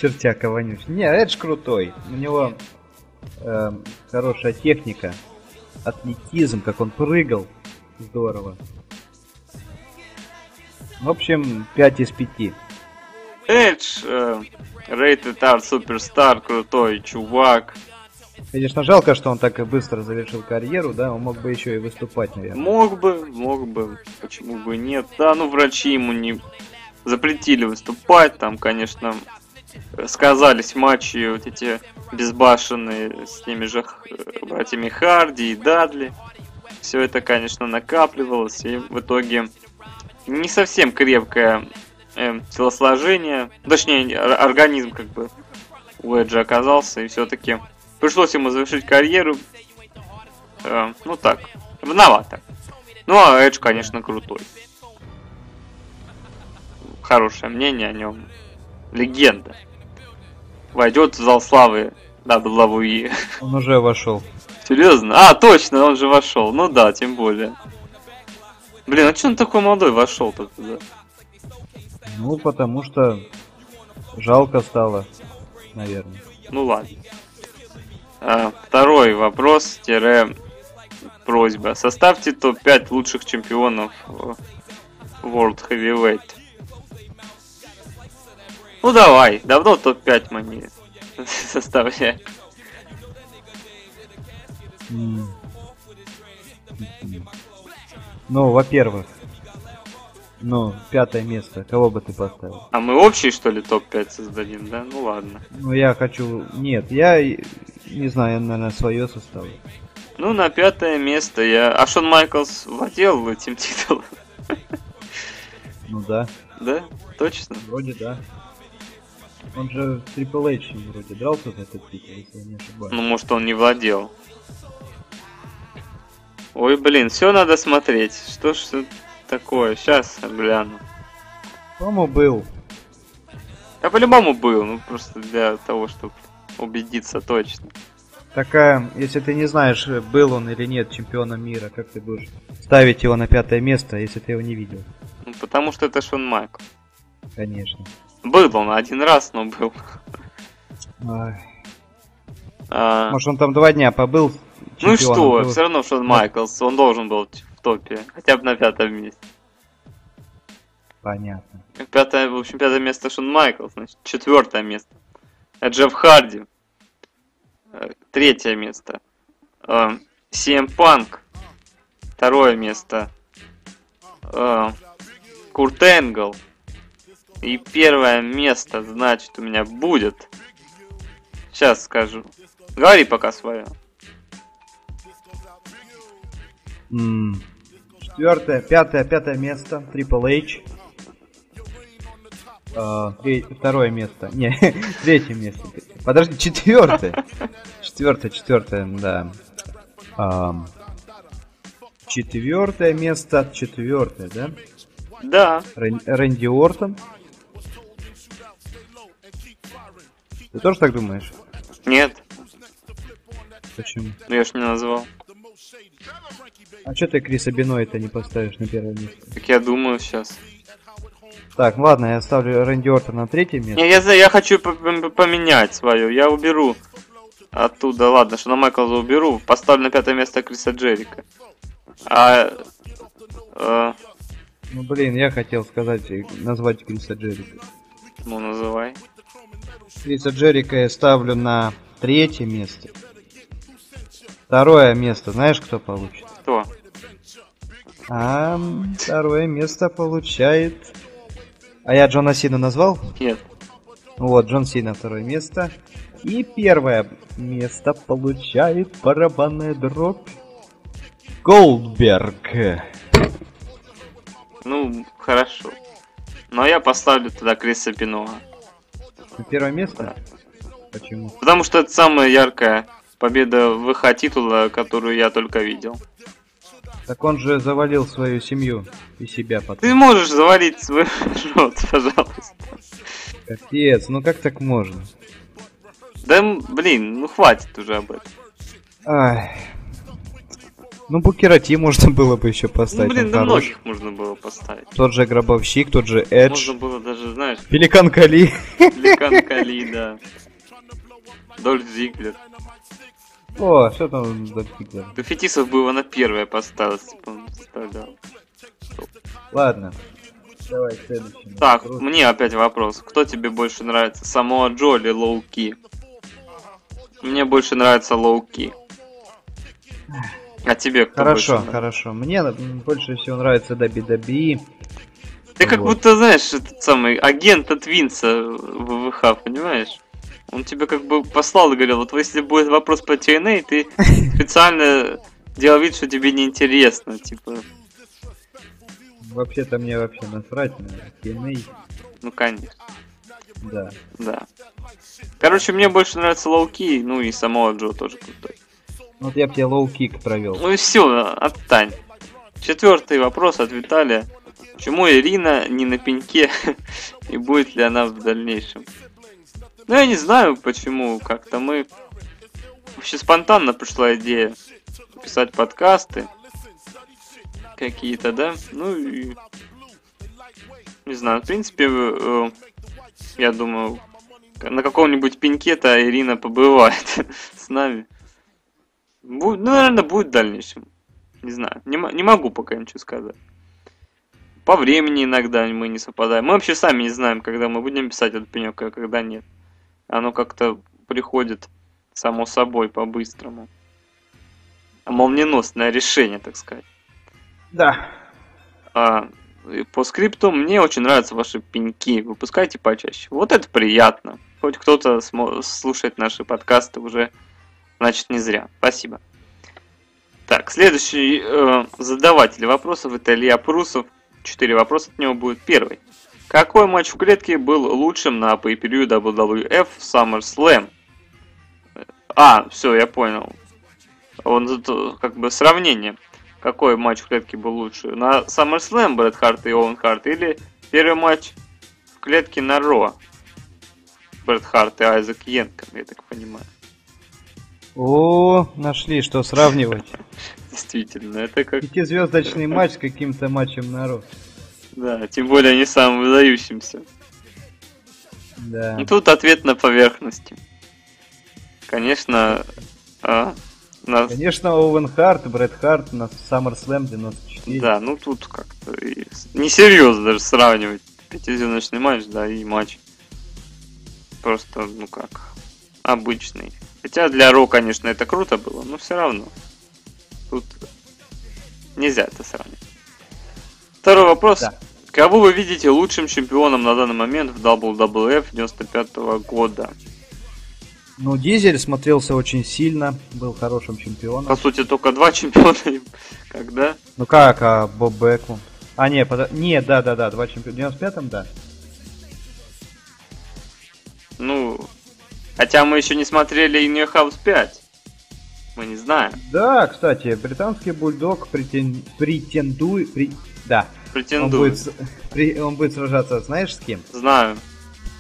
Чертяка вонючий. Не, Эдж крутой. У него хорошая техника, атлетизм, как он прыгал, здорово. В общем, 5 из 5. Эдж, Rated R Superstar, крутой чувак. Конечно, жалко, что он так быстро завершил карьеру, да, он мог бы еще и выступать, наверное. Мог бы, почему бы и нет. Да, ну врачи ему не запретили выступать, там, конечно, сказались матчи вот эти безбашенные с теми же братьями Харди и Дадли. Все это, конечно, накапливалось, и в итоге не совсем крепкое телосложение, точнее, организм как бы у Эджи оказался, и все-таки пришлось ему завершить карьеру, ну так, вновато. Ну а Эдж, конечно, крутой. Хорошее мнение о нем. Легенда. Войдет в зал славы WWE. Он уже вошел. Серьезно? А, точно, он же вошел. Ну да, тем более. Блин, а че он такой молодой вошел-то туда? Ну, потому что жалко стало, наверное. Ну ладно. Второй вопрос, просьба. Составьте топ-5 лучших чемпионов World Heavyweight. Ну давай, давно топ-5 мы не составляем. Ну, во-первых, ну, 5-е место, кого бы ты поставил? А мы общий, что ли, топ-5 создадим, да? Ну ладно. Ну я хочу... Нет, я не знаю, я, наверное, свое составлю. Ну, на 5-е место я... А Шон Майклс владел этим титулом? Ну да. Да? Точно? Вроде да. Он же в Triple H вроде дрался за этот титул, если я не ошибаюсь. Ну, может, он не владел. Ой, блин, все надо смотреть. Что ж такое? Сейчас гляну. По-моему, был. Да, по-любому был, ну, просто для того, чтобы убедиться точно. Так, если ты не знаешь, был он или нет чемпионом мира, как ты будешь ставить его на 5-е место, если ты его не видел? Ну, потому что это Шон Майкл. Конечно. Был он один раз, но был. Может, он там 2 дня побыл? Ну и что, все равно Шон Майклс, он должен был в топе, хотя бы на 5-м месте. Понятно. 5-е место Шон Майклс, значит, 4-е место. Джефф Харди. 3-е место. CM Punk. 2-е место. Курт Энгл. И 1-е место, значит, у меня будет. Сейчас скажу. Говори пока свое. 4-е, 5-е место, Triple H. 2-е место. Не, 3-е место. Подожди, 4-е. 4-е, да. 4-е место, 4-е, да? Да. Рэнди Ортон. Ты тоже так думаешь? Нет. Почему? Ну я ж не назвал. А чё ты Криса Бенуа-то не поставишь на 1-е место? Так я думаю сейчас. Так, ладно, я ставлю Рэнди Ортона на 3-е место. Не, я знаю, я хочу поменять свою. Я уберу оттуда, ладно, Шона Майклза уберу. Поставлю на 5-е место Криса Джерика. Ну блин, я хотел сказать, назвать Криса Джерика. Ну называй. Криса Джерика я ставлю на 3-е место. Второе место, знаешь, кто получит? Кто? А второе место получает... А я Джона Сину назвал? Нет. Вот, Джон Сина второе место. И первое место получает барабанная дробь Голдберг. Ну, хорошо. Но я поставлю туда Криса Бенуа. На первое место? Да. Почему? Потому что это самая яркая победа ВХ титула, которую я только видел. Так он же завалил свою семью и себя потом. Ты можешь завалить свой рот, пожалуйста. Капец, ну как так можно? Да, блин, ну хватит уже об этом. Ай. Ну, Букера Ти можно было бы еще поставить. Ну, блин, да многих можно было поставить. Тот же Гробовщик, тот же Эдж. Можно было даже, знаешь... Пеликан Кали. Пеликан Кали, да. Дольф Зиглер. О, что там Дольф Зиглер? У Фетисов было на первое поставил, поставил. Ладно. Давай, следующий. Так, вопрос. Мне опять вопрос. Кто тебе больше нравится, Самоа Джо или Лоуки? Мне больше нравится Лоуки. А тебе кто хорошо, больше хорошо. Нравится? Мне больше всего нравится Даби Даби. Ты вот. Как будто, знаешь, этот самый агент от Винса в ВВХ, понимаешь? Он тебе как бы послал и говорил, вот если будет вопрос по TNA, ты специально делал вид, что тебе неинтересно, типа... Вообще-то мне вообще насрать на TNA. Ну, конечно. Да. Да. Короче, мне больше нравится Лоуки, ну и самого Джо тоже крутой. Вот я бы тебе лоу-кик провел. Ну и все, отстань. Четвертый вопрос от Виталия. Почему Ирина не на пеньке? И будет ли она в дальнейшем? Ну я не знаю почему. Как-то мы... Вообще спонтанно пришла идея писать подкасты. Какие-то, да? Ну и... Не знаю, в принципе, я думаю, на каком-нибудь пеньке-то Ирина побывает с нами. Ну, наверное, будет в дальнейшем. Не знаю. Не могу пока ничего сказать. По времени иногда мы не совпадаем. Мы вообще сами не знаем, когда мы будем писать этот пенек, а когда нет. Оно как-то приходит само собой по-быстрому. Молниеносное решение, так сказать. Да. По скрипту мне очень нравятся ваши пеньки. Выпускайте почаще. Вот это приятно. Хоть кто-то слушает наши подкасты уже... Значит, не зря. Спасибо. Так, следующий задаватель вопросов это Илья Прусов. 4 вопроса от него будет. Первый. Какой матч в клетке был лучшим на pay-per-view WWF SummerSlam? А, все, я понял. Он тут как бы сравнение. Какой матч в клетке был лучше? На SummerSlam Бретт Харт и Оуэн Харт или первый матч в клетке на Ро? Бретт Харт и Айзек Йенком, я так понимаю. О, нашли, что сравнивать. Действительно, это как... Пятизвездочный матч с каким-то матчем на Ро. Да, тем более не самым выдающимся. Да. И тут ответ на поверхности. Конечно... Нас... Конечно, Оуэн Харт, Бретт Харт на SummerSlam 94. Да, ну тут как-то... И... Несерьезно даже сравнивать пятизвездочный матч, да, и матч. Просто, ну как, обычный. Хотя для Ро, конечно, это круто было, но все равно. Тут нельзя это сравнить. Второй вопрос. Да. Кого вы видите лучшим чемпионом на данный момент в WWF 95-го года? Ну, Дизель смотрелся очень сильно, был хорошим чемпионом. По сути, только два чемпиона. Когда? Ну как, а Боб Бэклунд? А, не, да, два чемпиона. В 95-м, да. Ну... Хотя мы еще не смотрели In Your House 5. Мы не знаем. Да, кстати, британский бульдог претендует. Он будет сражаться, знаешь, с кем? Знаю.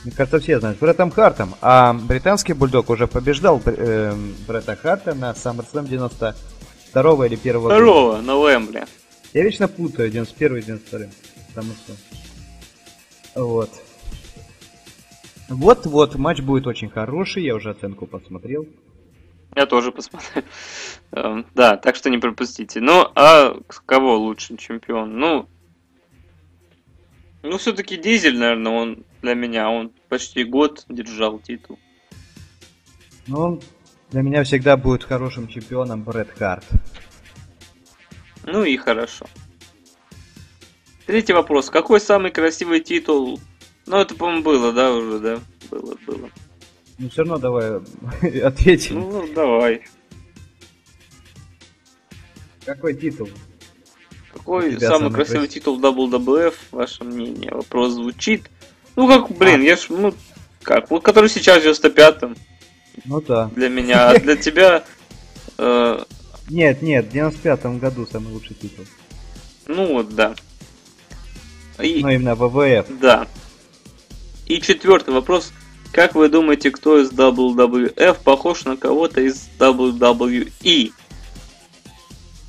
Мне кажется, все знают. С Бреттом Хартом. А британский бульдог уже побеждал Бретта Харта на SummerSlam 92-го или 1-го года. 2-го, на Уэмбли. Я вечно путаю 91-й и 92-й. Потому что... Вот. Вот, матч будет очень хороший, я уже оценку посмотрел. Я тоже посмотрел. Да, так что не пропустите. Ну, а кого лучший чемпион? Ну, все-таки Дизель, наверное, он для меня, он почти год держал титул. Ну, он Для меня всегда будет хорошим чемпионом Бретт Харт. Ну и хорошо. Третий вопрос. Какой самый красивый титул? Ну, это, по-моему, было, да, уже, да? Было. Ну, все равно давай ответим. Ну, давай. Какой титул? Какой самый красивый титул WWF, ваше мнение? Вопрос звучит. Ну, как, блин, я ж, ну, как, вот, который сейчас в 95-м. Ну, да. Для меня, а для тебя... Нет, в 95-м году самый лучший титул. Ну, вот, да. И... Но именно ВВФ. Да. И четвертый вопрос. Как вы думаете, кто из WWF похож на кого-то из WWE?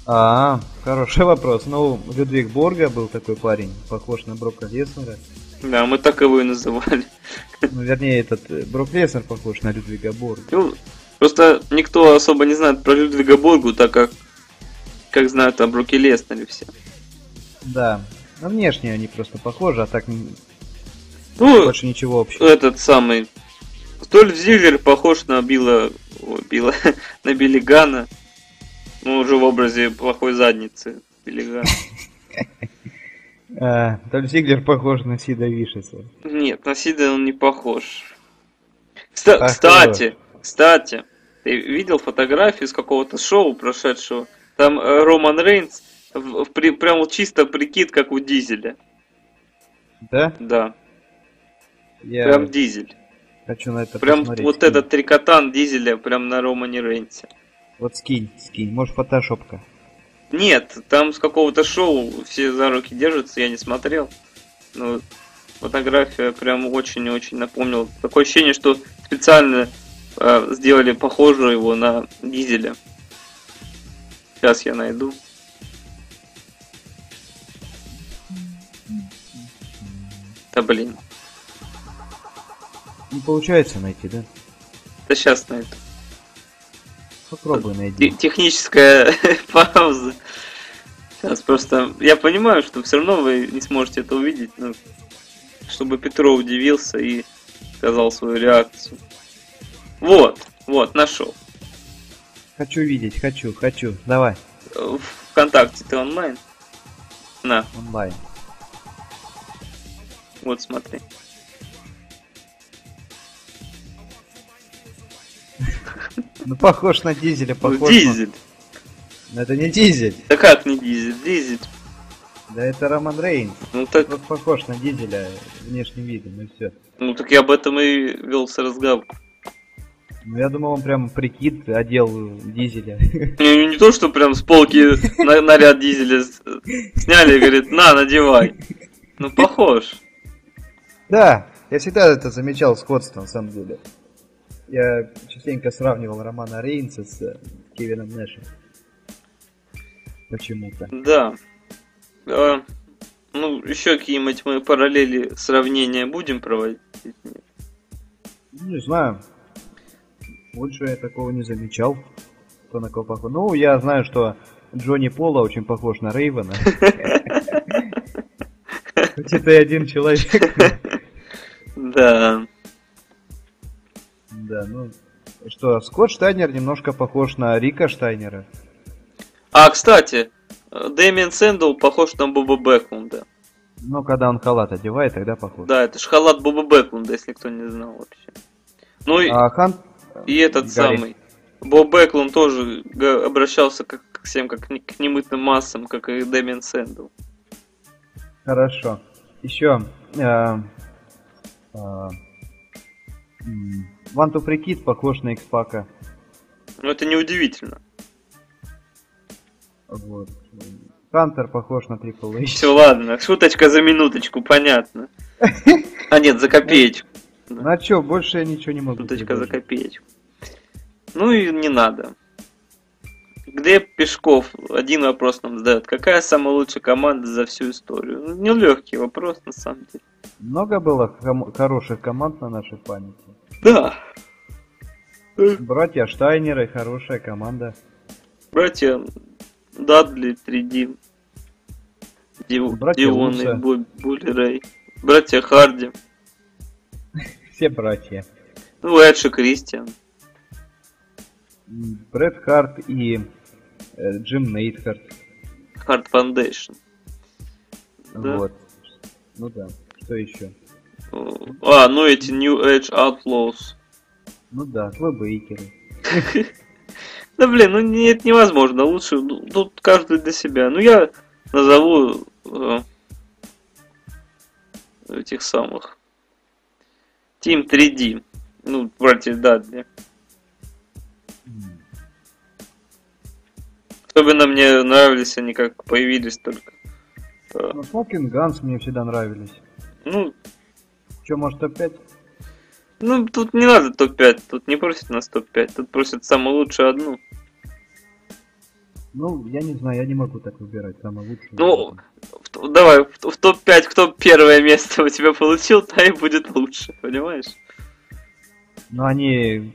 Хороший вопрос. Ну, Людвиг Борга был такой парень, похож на Брока Леснара. Да, мы так его и называли. Ну, вернее, этот Брок Леснар похож на Людвига Борга. Ну, просто никто особо не знает про Людвига Боргу, так как знают о Броке Леснаре все. Да. Но внешне они просто похожи, а так больше ничего общего. Этот самый Дольф Зиглер похож на на Билли Гана. Ну, уже в образе плохой задницы Билли Гана. Дольф Зиглер похож на Сида Вишеса. Нет, на Сида он не похож. Кстати, ты видел фотографию из какого-то шоу прошедшего? Там Роман Рейнс прям чисто прикид, как у Дизеля. Да? Да. Я прям Дизель. Хочу на это прям посмотреть. Вот этот трикотан Дизеля прям на Романе Рейнсе. Вот скинь. Может, фотошопка? Нет, там с какого-то шоу все за руки держатся, я не смотрел. Но фотография прям очень-очень напомнила. Такое ощущение, что специально сделали похожую его на Дизеля. Сейчас я найду. Да блин. Не получается найти, да? Да сейчас найду. Попробуй найди. Техническая пауза. Сейчас просто... Я понимаю, что все равно вы не сможете это увидеть, но... Чтобы Петро удивился и сказал свою реакцию. Вот, нашел. Хочу видеть, хочу. Давай. ВКонтакте ты онлайн? На. Онлайн. Вот, смотри. Ну, похож на Дизеля, похож. Дизель. Но это не Дизель. Да как не Дизель? Дизель. Да это Роман Рейнс. Ну так. Он похож на Дизеля внешним видом и все. Ну так я об этом и вел с разговор. Ну я думал, он прям прикид одел Дизеля. Не то, что прям с полки наряд Дизеля сняли и говорит, на, надевай. Ну похож. Да, я всегда это замечал сходство, на самом деле. Я частенько сравнивал Романа Рейнса с Кевином Нэшем. Почему-то. Да. Ну, еще какие-нибудь мы параллели сравнения будем проводить? Нет. Не знаю. Больше я такого не замечал. Кто на кого похож. Ну, я знаю, что Джонни Пола очень похож на Рейвена. Хоть это и один человек. Да. Да, ну что, Скотт Штайнер немножко похож на Рика Штайнера. А, кстати, Дэмиан Сэндл похож на Боба Бэклунда. Ну, когда он халат одевает, тогда похож. Да, это ж халат Боба Бэклунда, если кто не знал вообще. Ну и этот Гарри. Самый. Боб Бэклунд тоже обращался к всем как к немытным массам, как и Дэмиан Сэндл. Хорошо. Еще... Ванту Прикид похож на Икс-Пака. Ну это неудивительно. Вот. Хантер похож на Triple H. Все, ладно. Шуточка за минуточку, понятно. А нет, за копеечку. Ну а чё, больше я ничего не могу. Шуточка за копеечку. Ну и не надо. Где Пешков? Один вопрос нам задает. Какая самая лучшая команда за всю историю? Нелегкий вопрос, на самом деле. Много было хороших команд на нашей памяти. Да. Братья Штайнеры, хорошая команда. Братья Дадли, 3D. Дион и Булли Рэй. Братья Харди. Все братья. Ну, Эдж и Кристиан. Бретт Харт и Джим Нейтхарт. Харт Фаундейшн. Вот. Да. Ну да. Что еще? А, ну эти New Age Outlaws. Ну да, слабейкеры. Да блин, ну нет, невозможно. Лучше тут каждый для себя. Ну я назову этих самых. Team 3D. Ну, братья Дадли. Особенно мне нравились они, как появились только. Ну, Fucking Guns мне всегда нравились. Ну. Че, может, топ-5? Ну, тут не надо топ-5, тут не просят нас топ-5, тут просят самую лучшую одну. Ну, я не знаю, я не могу так выбирать, самую лучшую. Ну, давай, в топ-5, кто первое место у тебя получил, та и будет лучше, понимаешь? Ну, они...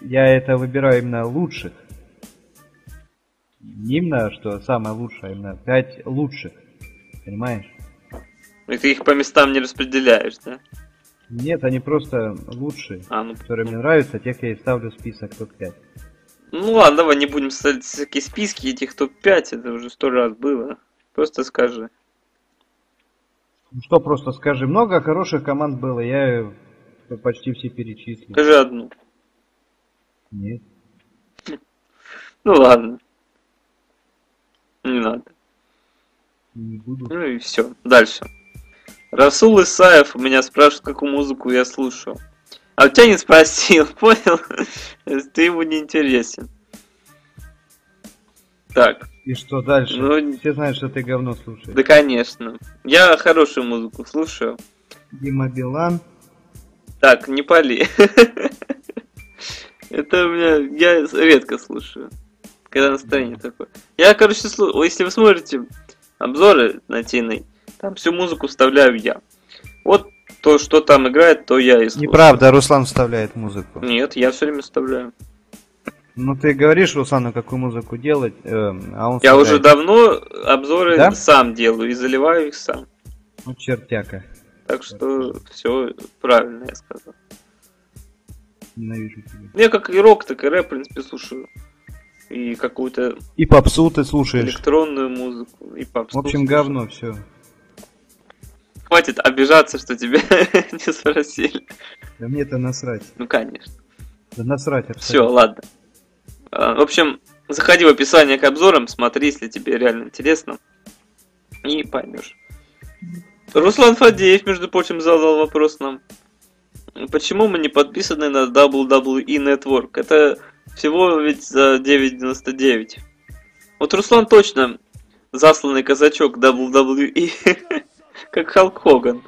Я это выбираю именно лучших. Не именно, что самое лучшее, а именно 5 лучших, понимаешь? И ты их по местам не распределяешь, да? Нет, они просто лучшие, ну... которые мне нравятся, тех я и ставлю в список топ-5. Ну ладно, давай не будем ставить всякие списки этих топ-5, это уже 100 раз было. Просто скажи. Ну что просто скажи, много хороших команд было, я почти все перечислил. Скажи одну. Нет. Ну ладно. Не надо. Не буду. Ну и все, дальше. Расул Исаев меня спрашивает, какую музыку я слушаю. А у тебя не спросил, понял? Ты ему не интересен. Так. И что дальше? Ну, все знают, что ты говно слушаешь. Да, конечно. Я хорошую музыку слушаю. Дима Билан. Так, не пали. Это у меня... Я редко слушаю. Когда настроение такое. Я, короче, слушаю... Если вы смотрите обзоры на TNA, там всю музыку вставляю я. Вот то, что там играет, то я и слушаю. Неправда, Руслан вставляет музыку. Нет, я все время вставляю. Ну ты говоришь Руслану, какую музыку делать, а он вставляет. Я уже давно обзоры сам делаю и заливаю их сам. Ну чертяка. Так что все правильно я сказал. Ненавижу тебя. Я как и рок, так и рэп, в принципе, слушаю. И какую-то... И попсу ты слушаешь. Электронную музыку, и попсу. В общем, говно все. Хватит обижаться, что тебя не спросили. Да мне-то насрать. Ну, конечно. Да насрать абсолютно. Все, ладно. В общем, заходи в описание к обзорам, смотри, если тебе реально интересно. И поймешь. Руслан Фадеев, между прочим, задал вопрос нам. Почему мы не подписаны на WWE Network? Это всего ведь за 9.99. Вот Руслан точно засланный казачок WWE. Как Халк Хоган.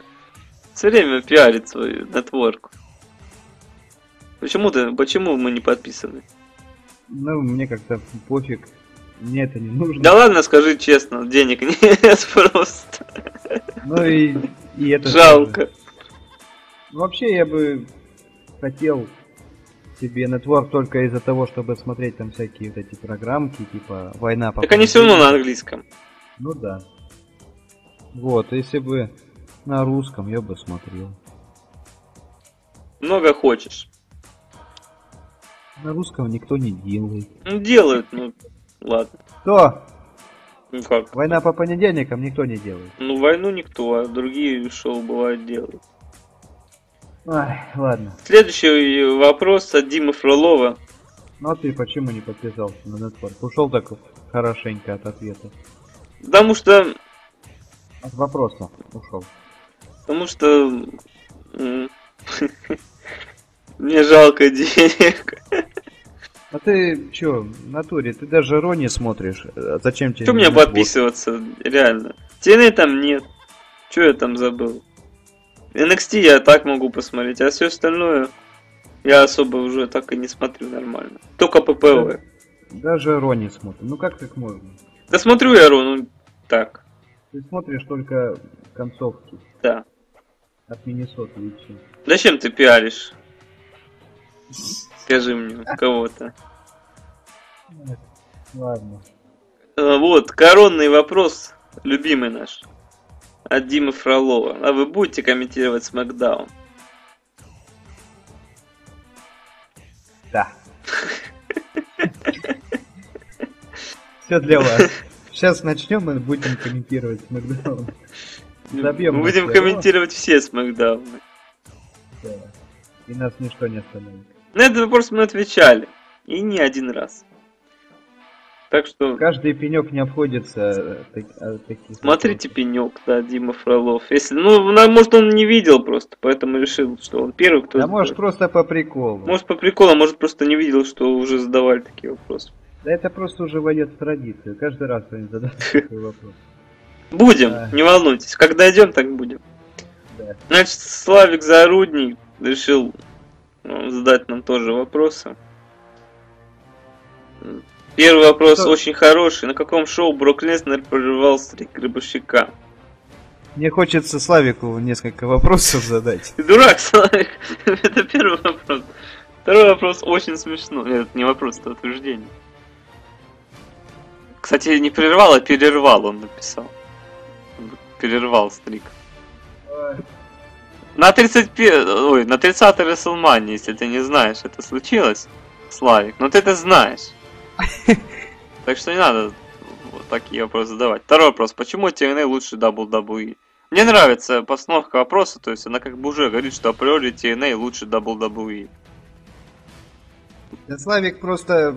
Все время пиарит свою нетворку. Почему мы не подписаны? Ну, мне как-то пофиг. Мне это не нужно. Да ладно, скажи честно, денег нет просто. Ну и это... Жалко. Ну, вообще, я бы хотел себе нетворк только из-за того, чтобы смотреть там всякие вот эти программки, типа «Война по...» Так они все равно на английском. Ну да. Вот, если бы на русском, я бы смотрел. Много хочешь. На русском никто не делает. Ну, делают, ну, ладно. Кто? Ну, как? Война по понедельникам никто не делает. Ну, войну никто, а другие шоу бывают делают. Ай, ладно. Следующий вопрос от Димы Фролова. Ну, а ты почему не подписался на нетворк? Ушел так хорошенько от ответа. Потому что... От вопроса ушел. Потому что мне жалко денег. А ты чё, в натуре, ты даже Ро не смотришь. А зачем тебе? Чё мне подписываться, реально? TNA там нет. Чё я там забыл? NXT я так могу посмотреть, а все остальное я особо уже так и не смотрю нормально. Только ППВ. Даже Ро не смотрю. Ну как так можно? Да смотрю я Ро, ну так. Ты смотришь только концовки. Да. От Миннесоты и все. Зачем ты пиаришь? Скажи мне, кого-то. Ладно. Вот, коронный вопрос, любимый наш, от Димы Фролова. А вы будете комментировать SmackDown? Да. Все для вас. Сейчас начнем и будем комментировать Смэкдаун. Будем комментировать все Смэкдауны. Да. И нас ничто не остановит. На этот вопрос мы отвечали. И не один раз. Так что... Каждый пенек не обходится таких... Смотрите пенек, да, Дима Фролов. Если, может, он не видел просто, поэтому решил, что он первый, кто... Да, может, просто по приколу. Может, по приколу, может, просто не видел, что уже задавали такие вопросы. Да это просто уже войдет в традицию. Каждый раз они задают такой вопрос. Будем, не волнуйтесь. Когда идем, так будем. Значит, Славик Зарудник решил задать нам тоже вопросы. Первый вопрос очень хороший. На каком шоу Брок Леснар прерывал стрик Гробовщика? Мне хочется Славику несколько вопросов задать. Ты дурак, Славик. Это первый вопрос. Второй вопрос очень смешной. Это не вопрос, это утверждение. Кстати, не прервал, а перервал он написал. Перервал стрик. На 30-й WrestleMania, если ты не знаешь, это случилось, Славик. Но ты это знаешь. Так что не надо вот такие вопросы задавать. Второй вопрос. Почему TNA лучше WWE? Мне нравится постановка вопроса, то есть она как бы уже говорит, что априори TNA лучше WWE. Да, Славик просто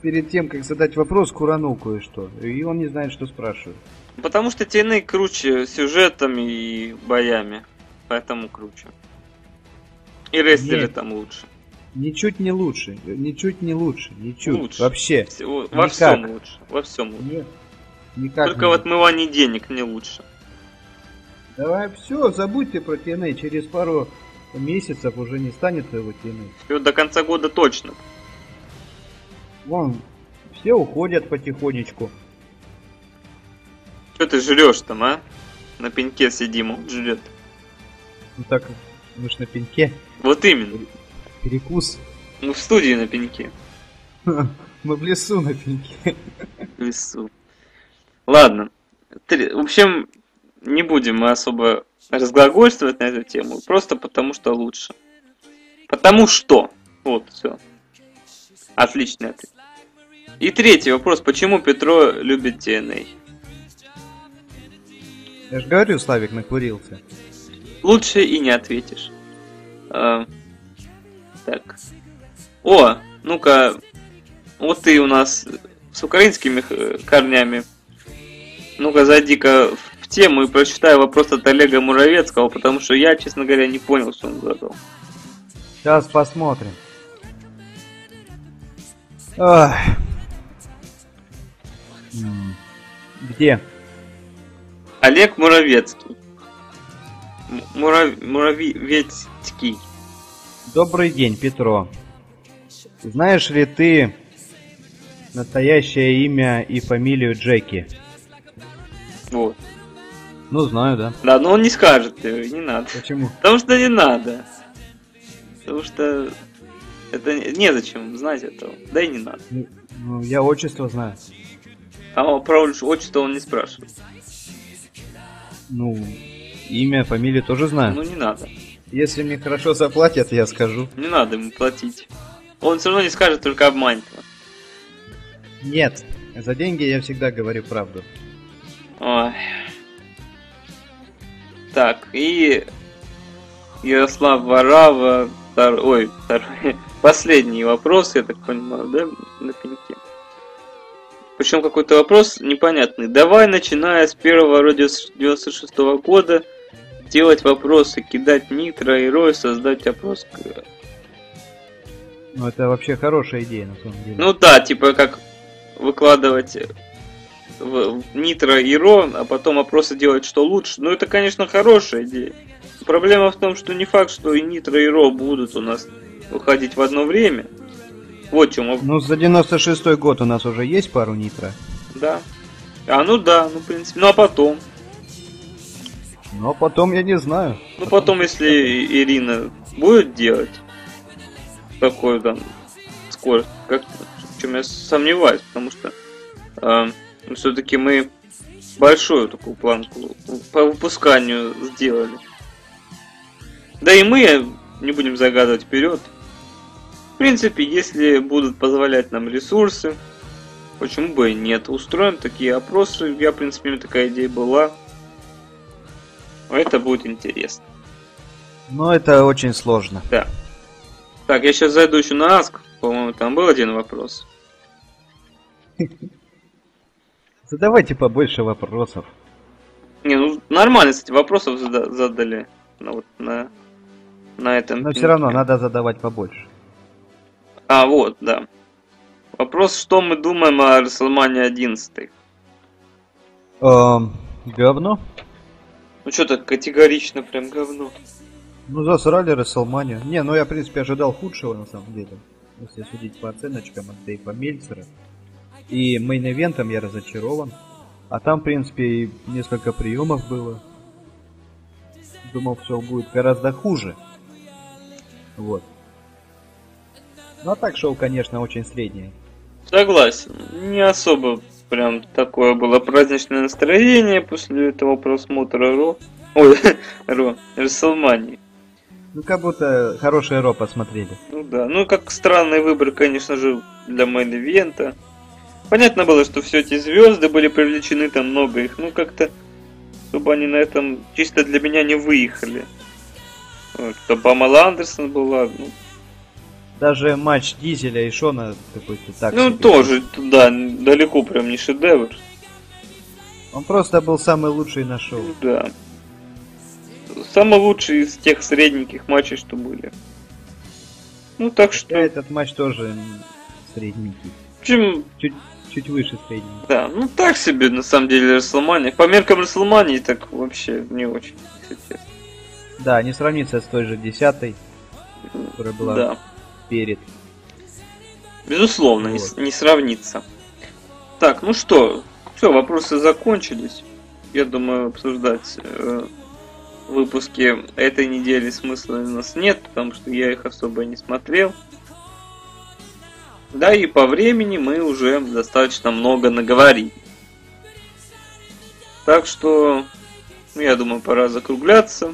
перед тем, как задать вопрос, куранул кое-что. И он не знает, что спрашивает. Потому что TNA круче сюжетом и боями. Поэтому круче. И рестлеры Нет. там лучше. Ничуть не лучше, ничуть не лучше, ничуть, лучше. Вообще. Во всем лучше, во всем лучше. Нет, никак. Только в отмывании денег не лучше. Давай, все, забудьте про TNA, через пару месяцев уже не станет его TNA. Все, до конца года точно. Вон, все уходят потихонечку. Что ты жрешь там, а? На пеньке сидим, он жрет. Ну так, мы ж на пеньке. Вот именно. Перекус. Мы в студии на пеньке. Мы в лесу на пеньке. В лесу. Ладно. В общем, не будем мы особо разглагольствовать на эту тему. Просто потому что лучше. Потому что. Вот, все. Отличный ответ. И третий вопрос. Почему Петро любит TNA? Я же говорю, Славик накурился. Лучше и не ответишь. Так. О, ну-ка, вот ты у нас с украинскими корнями. Ну-ка, зайди-ка в тему и прочитай вопрос от Олега Муравецкого, потому что я, честно говоря, не понял, что он задал. Сейчас посмотрим. Ах. Где? Олег Муравецкий. Муравецкий. Добрый день, Петро. Знаешь ли ты настоящее имя и фамилию Джеки? Вот. Ну, знаю, да. Да, но он не скажет, не надо. Почему? Потому что не надо. Потому что это незачем знать этого. Да и не надо. Ну, я отчество знаю. А про отчество он не спрашивает. Ну, имя, фамилию тоже знаю. Ну, не надо. Если мне хорошо заплатят, я скажу. Не надо ему платить. Он все равно не скажет, только обманет. Нет, за деньги я всегда говорю правду. Ой. Так, и... Ярослав Варава... Второй... Последний вопрос, я так понимаю, да? На пеньке. Причем какой-то вопрос непонятный. Давай, начиная с первого радио 96-го года... делать вопросы, кидать нитро и рой, создать опрос. Ну, это вообще хорошая идея, на самом деле. Ну да, типа как выкладывать в нитро и ро, а потом опросы делать, что лучше. Ну, это, конечно, хорошая идея. Проблема в том, что не факт, что и нитро, и ро будут у нас выходить в одно время. Вот чем. Ну, за 96-й год у нас уже есть пару нитро. Да. А, ну да, ну, в принципе. Ну, а потом... Ну, а потом я не знаю. Ну, потом, если Ирина будет делать такой там скорость, в чем я сомневаюсь, потому что все-таки мы большую такую планку по выпусканию сделали. Да и мы не будем загадывать вперед. В принципе, если будут позволять нам ресурсы, Почему бы и нет? Устроим такие опросы. Я, в принципе, у меня такая идея была. Это будет интересно. Но это очень сложно. Да. Так, я сейчас зайду еще на Аск. По-моему, там был один вопрос. Задавайте побольше вопросов. Не, ну нормально, кстати, вопросов задали. Ну, вот на этом. Но все равно надо задавать побольше. А, вот, да. Вопрос, что мы думаем о WrestleMania 11? Говно. Ну что так категорично прям говно. Ну засрали WrestleMania. Не, ну я в принципе ожидал худшего на самом деле. Если судить по оценочкам от Дейва Мельцера. И мейн-эвентом я разочарован. А там в принципе и несколько приемов было. Думал, все будет гораздо хуже. Вот. Ну а так шоу, конечно, очень среднее. Согласен. Не особо прям такое было праздничное настроение после этого просмотра Ро. Ой, Ро. WrestleMania. Ну как будто хорошее Ро посмотрели. Ну да. Ну как странный выбор, конечно же, для мейн-ивента. Понятно было, что все эти звезды были привлечены, там много их. Ну как-то, чтобы они на этом чисто для меня не выехали. Вот, там Памела Андерсон была, ну... Даже матч Дизеля и Шона какой-то так. Ну себе. Тоже, да, далеко прям не шедевр. Он просто был самый лучший на шоу. Да. Самый лучший из тех средненьких матчей, что были. Ну так что... Да, этот матч тоже средненький. В общем... Чуть выше средненький. Да, ну так себе на самом деле WrestleMania. По меркам WrestleMania так вообще не очень. Кстати. Да, не сравнится с той же 10-й, которая была... Да. Перед. Безусловно, вот. не сравнится. Так, ну что, все, вопросы закончились. Я думаю, обсуждать выпуски этой недели смысла у нас нет, потому что я их особо не смотрел. Да, и по времени мы уже достаточно много наговорили. Так что, ну, я думаю, пора закругляться.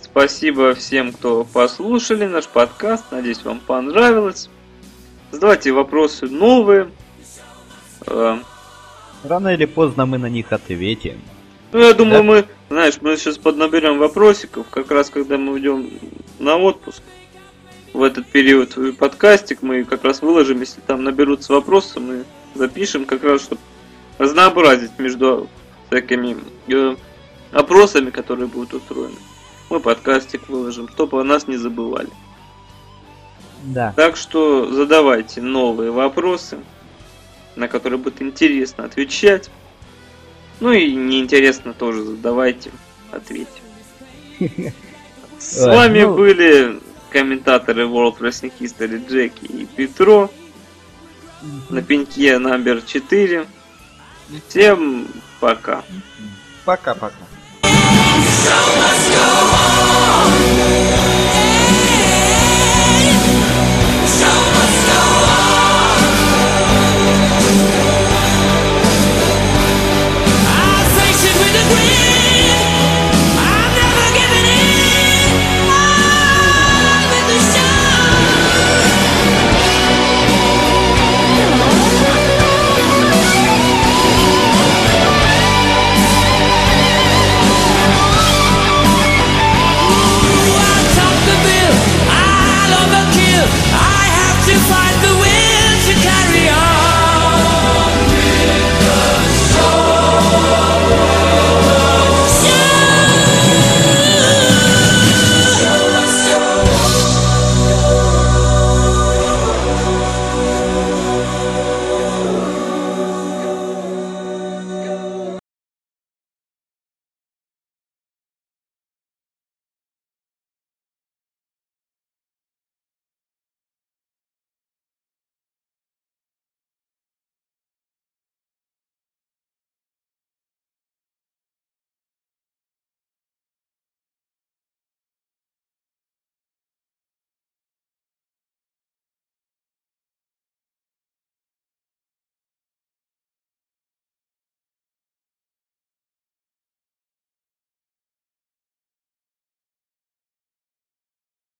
Спасибо всем, кто послушали наш подкаст. Надеюсь, вам понравилось. Задавайте вопросы новые. Рано или поздно мы на них ответим. Ну, я думаю, да? мы сейчас поднаберем вопросиков, как раз когда мы уйдем на отпуск. В этот период подкастик мы как раз выложим, если там наберутся вопросы, мы запишем как раз, чтобы разнообразить между всякими опросами, которые будут устроены. Мы подкастик выложим, чтобы о нас не забывали. Да. Так что задавайте новые вопросы, на которые будет интересно отвечать. Ну и неинтересно тоже задавайте, ответим. С вами были комментаторы World Wrestling History Джеки и Петро на пеньке номер 4. Всем пока. Пока-пока. So let's go!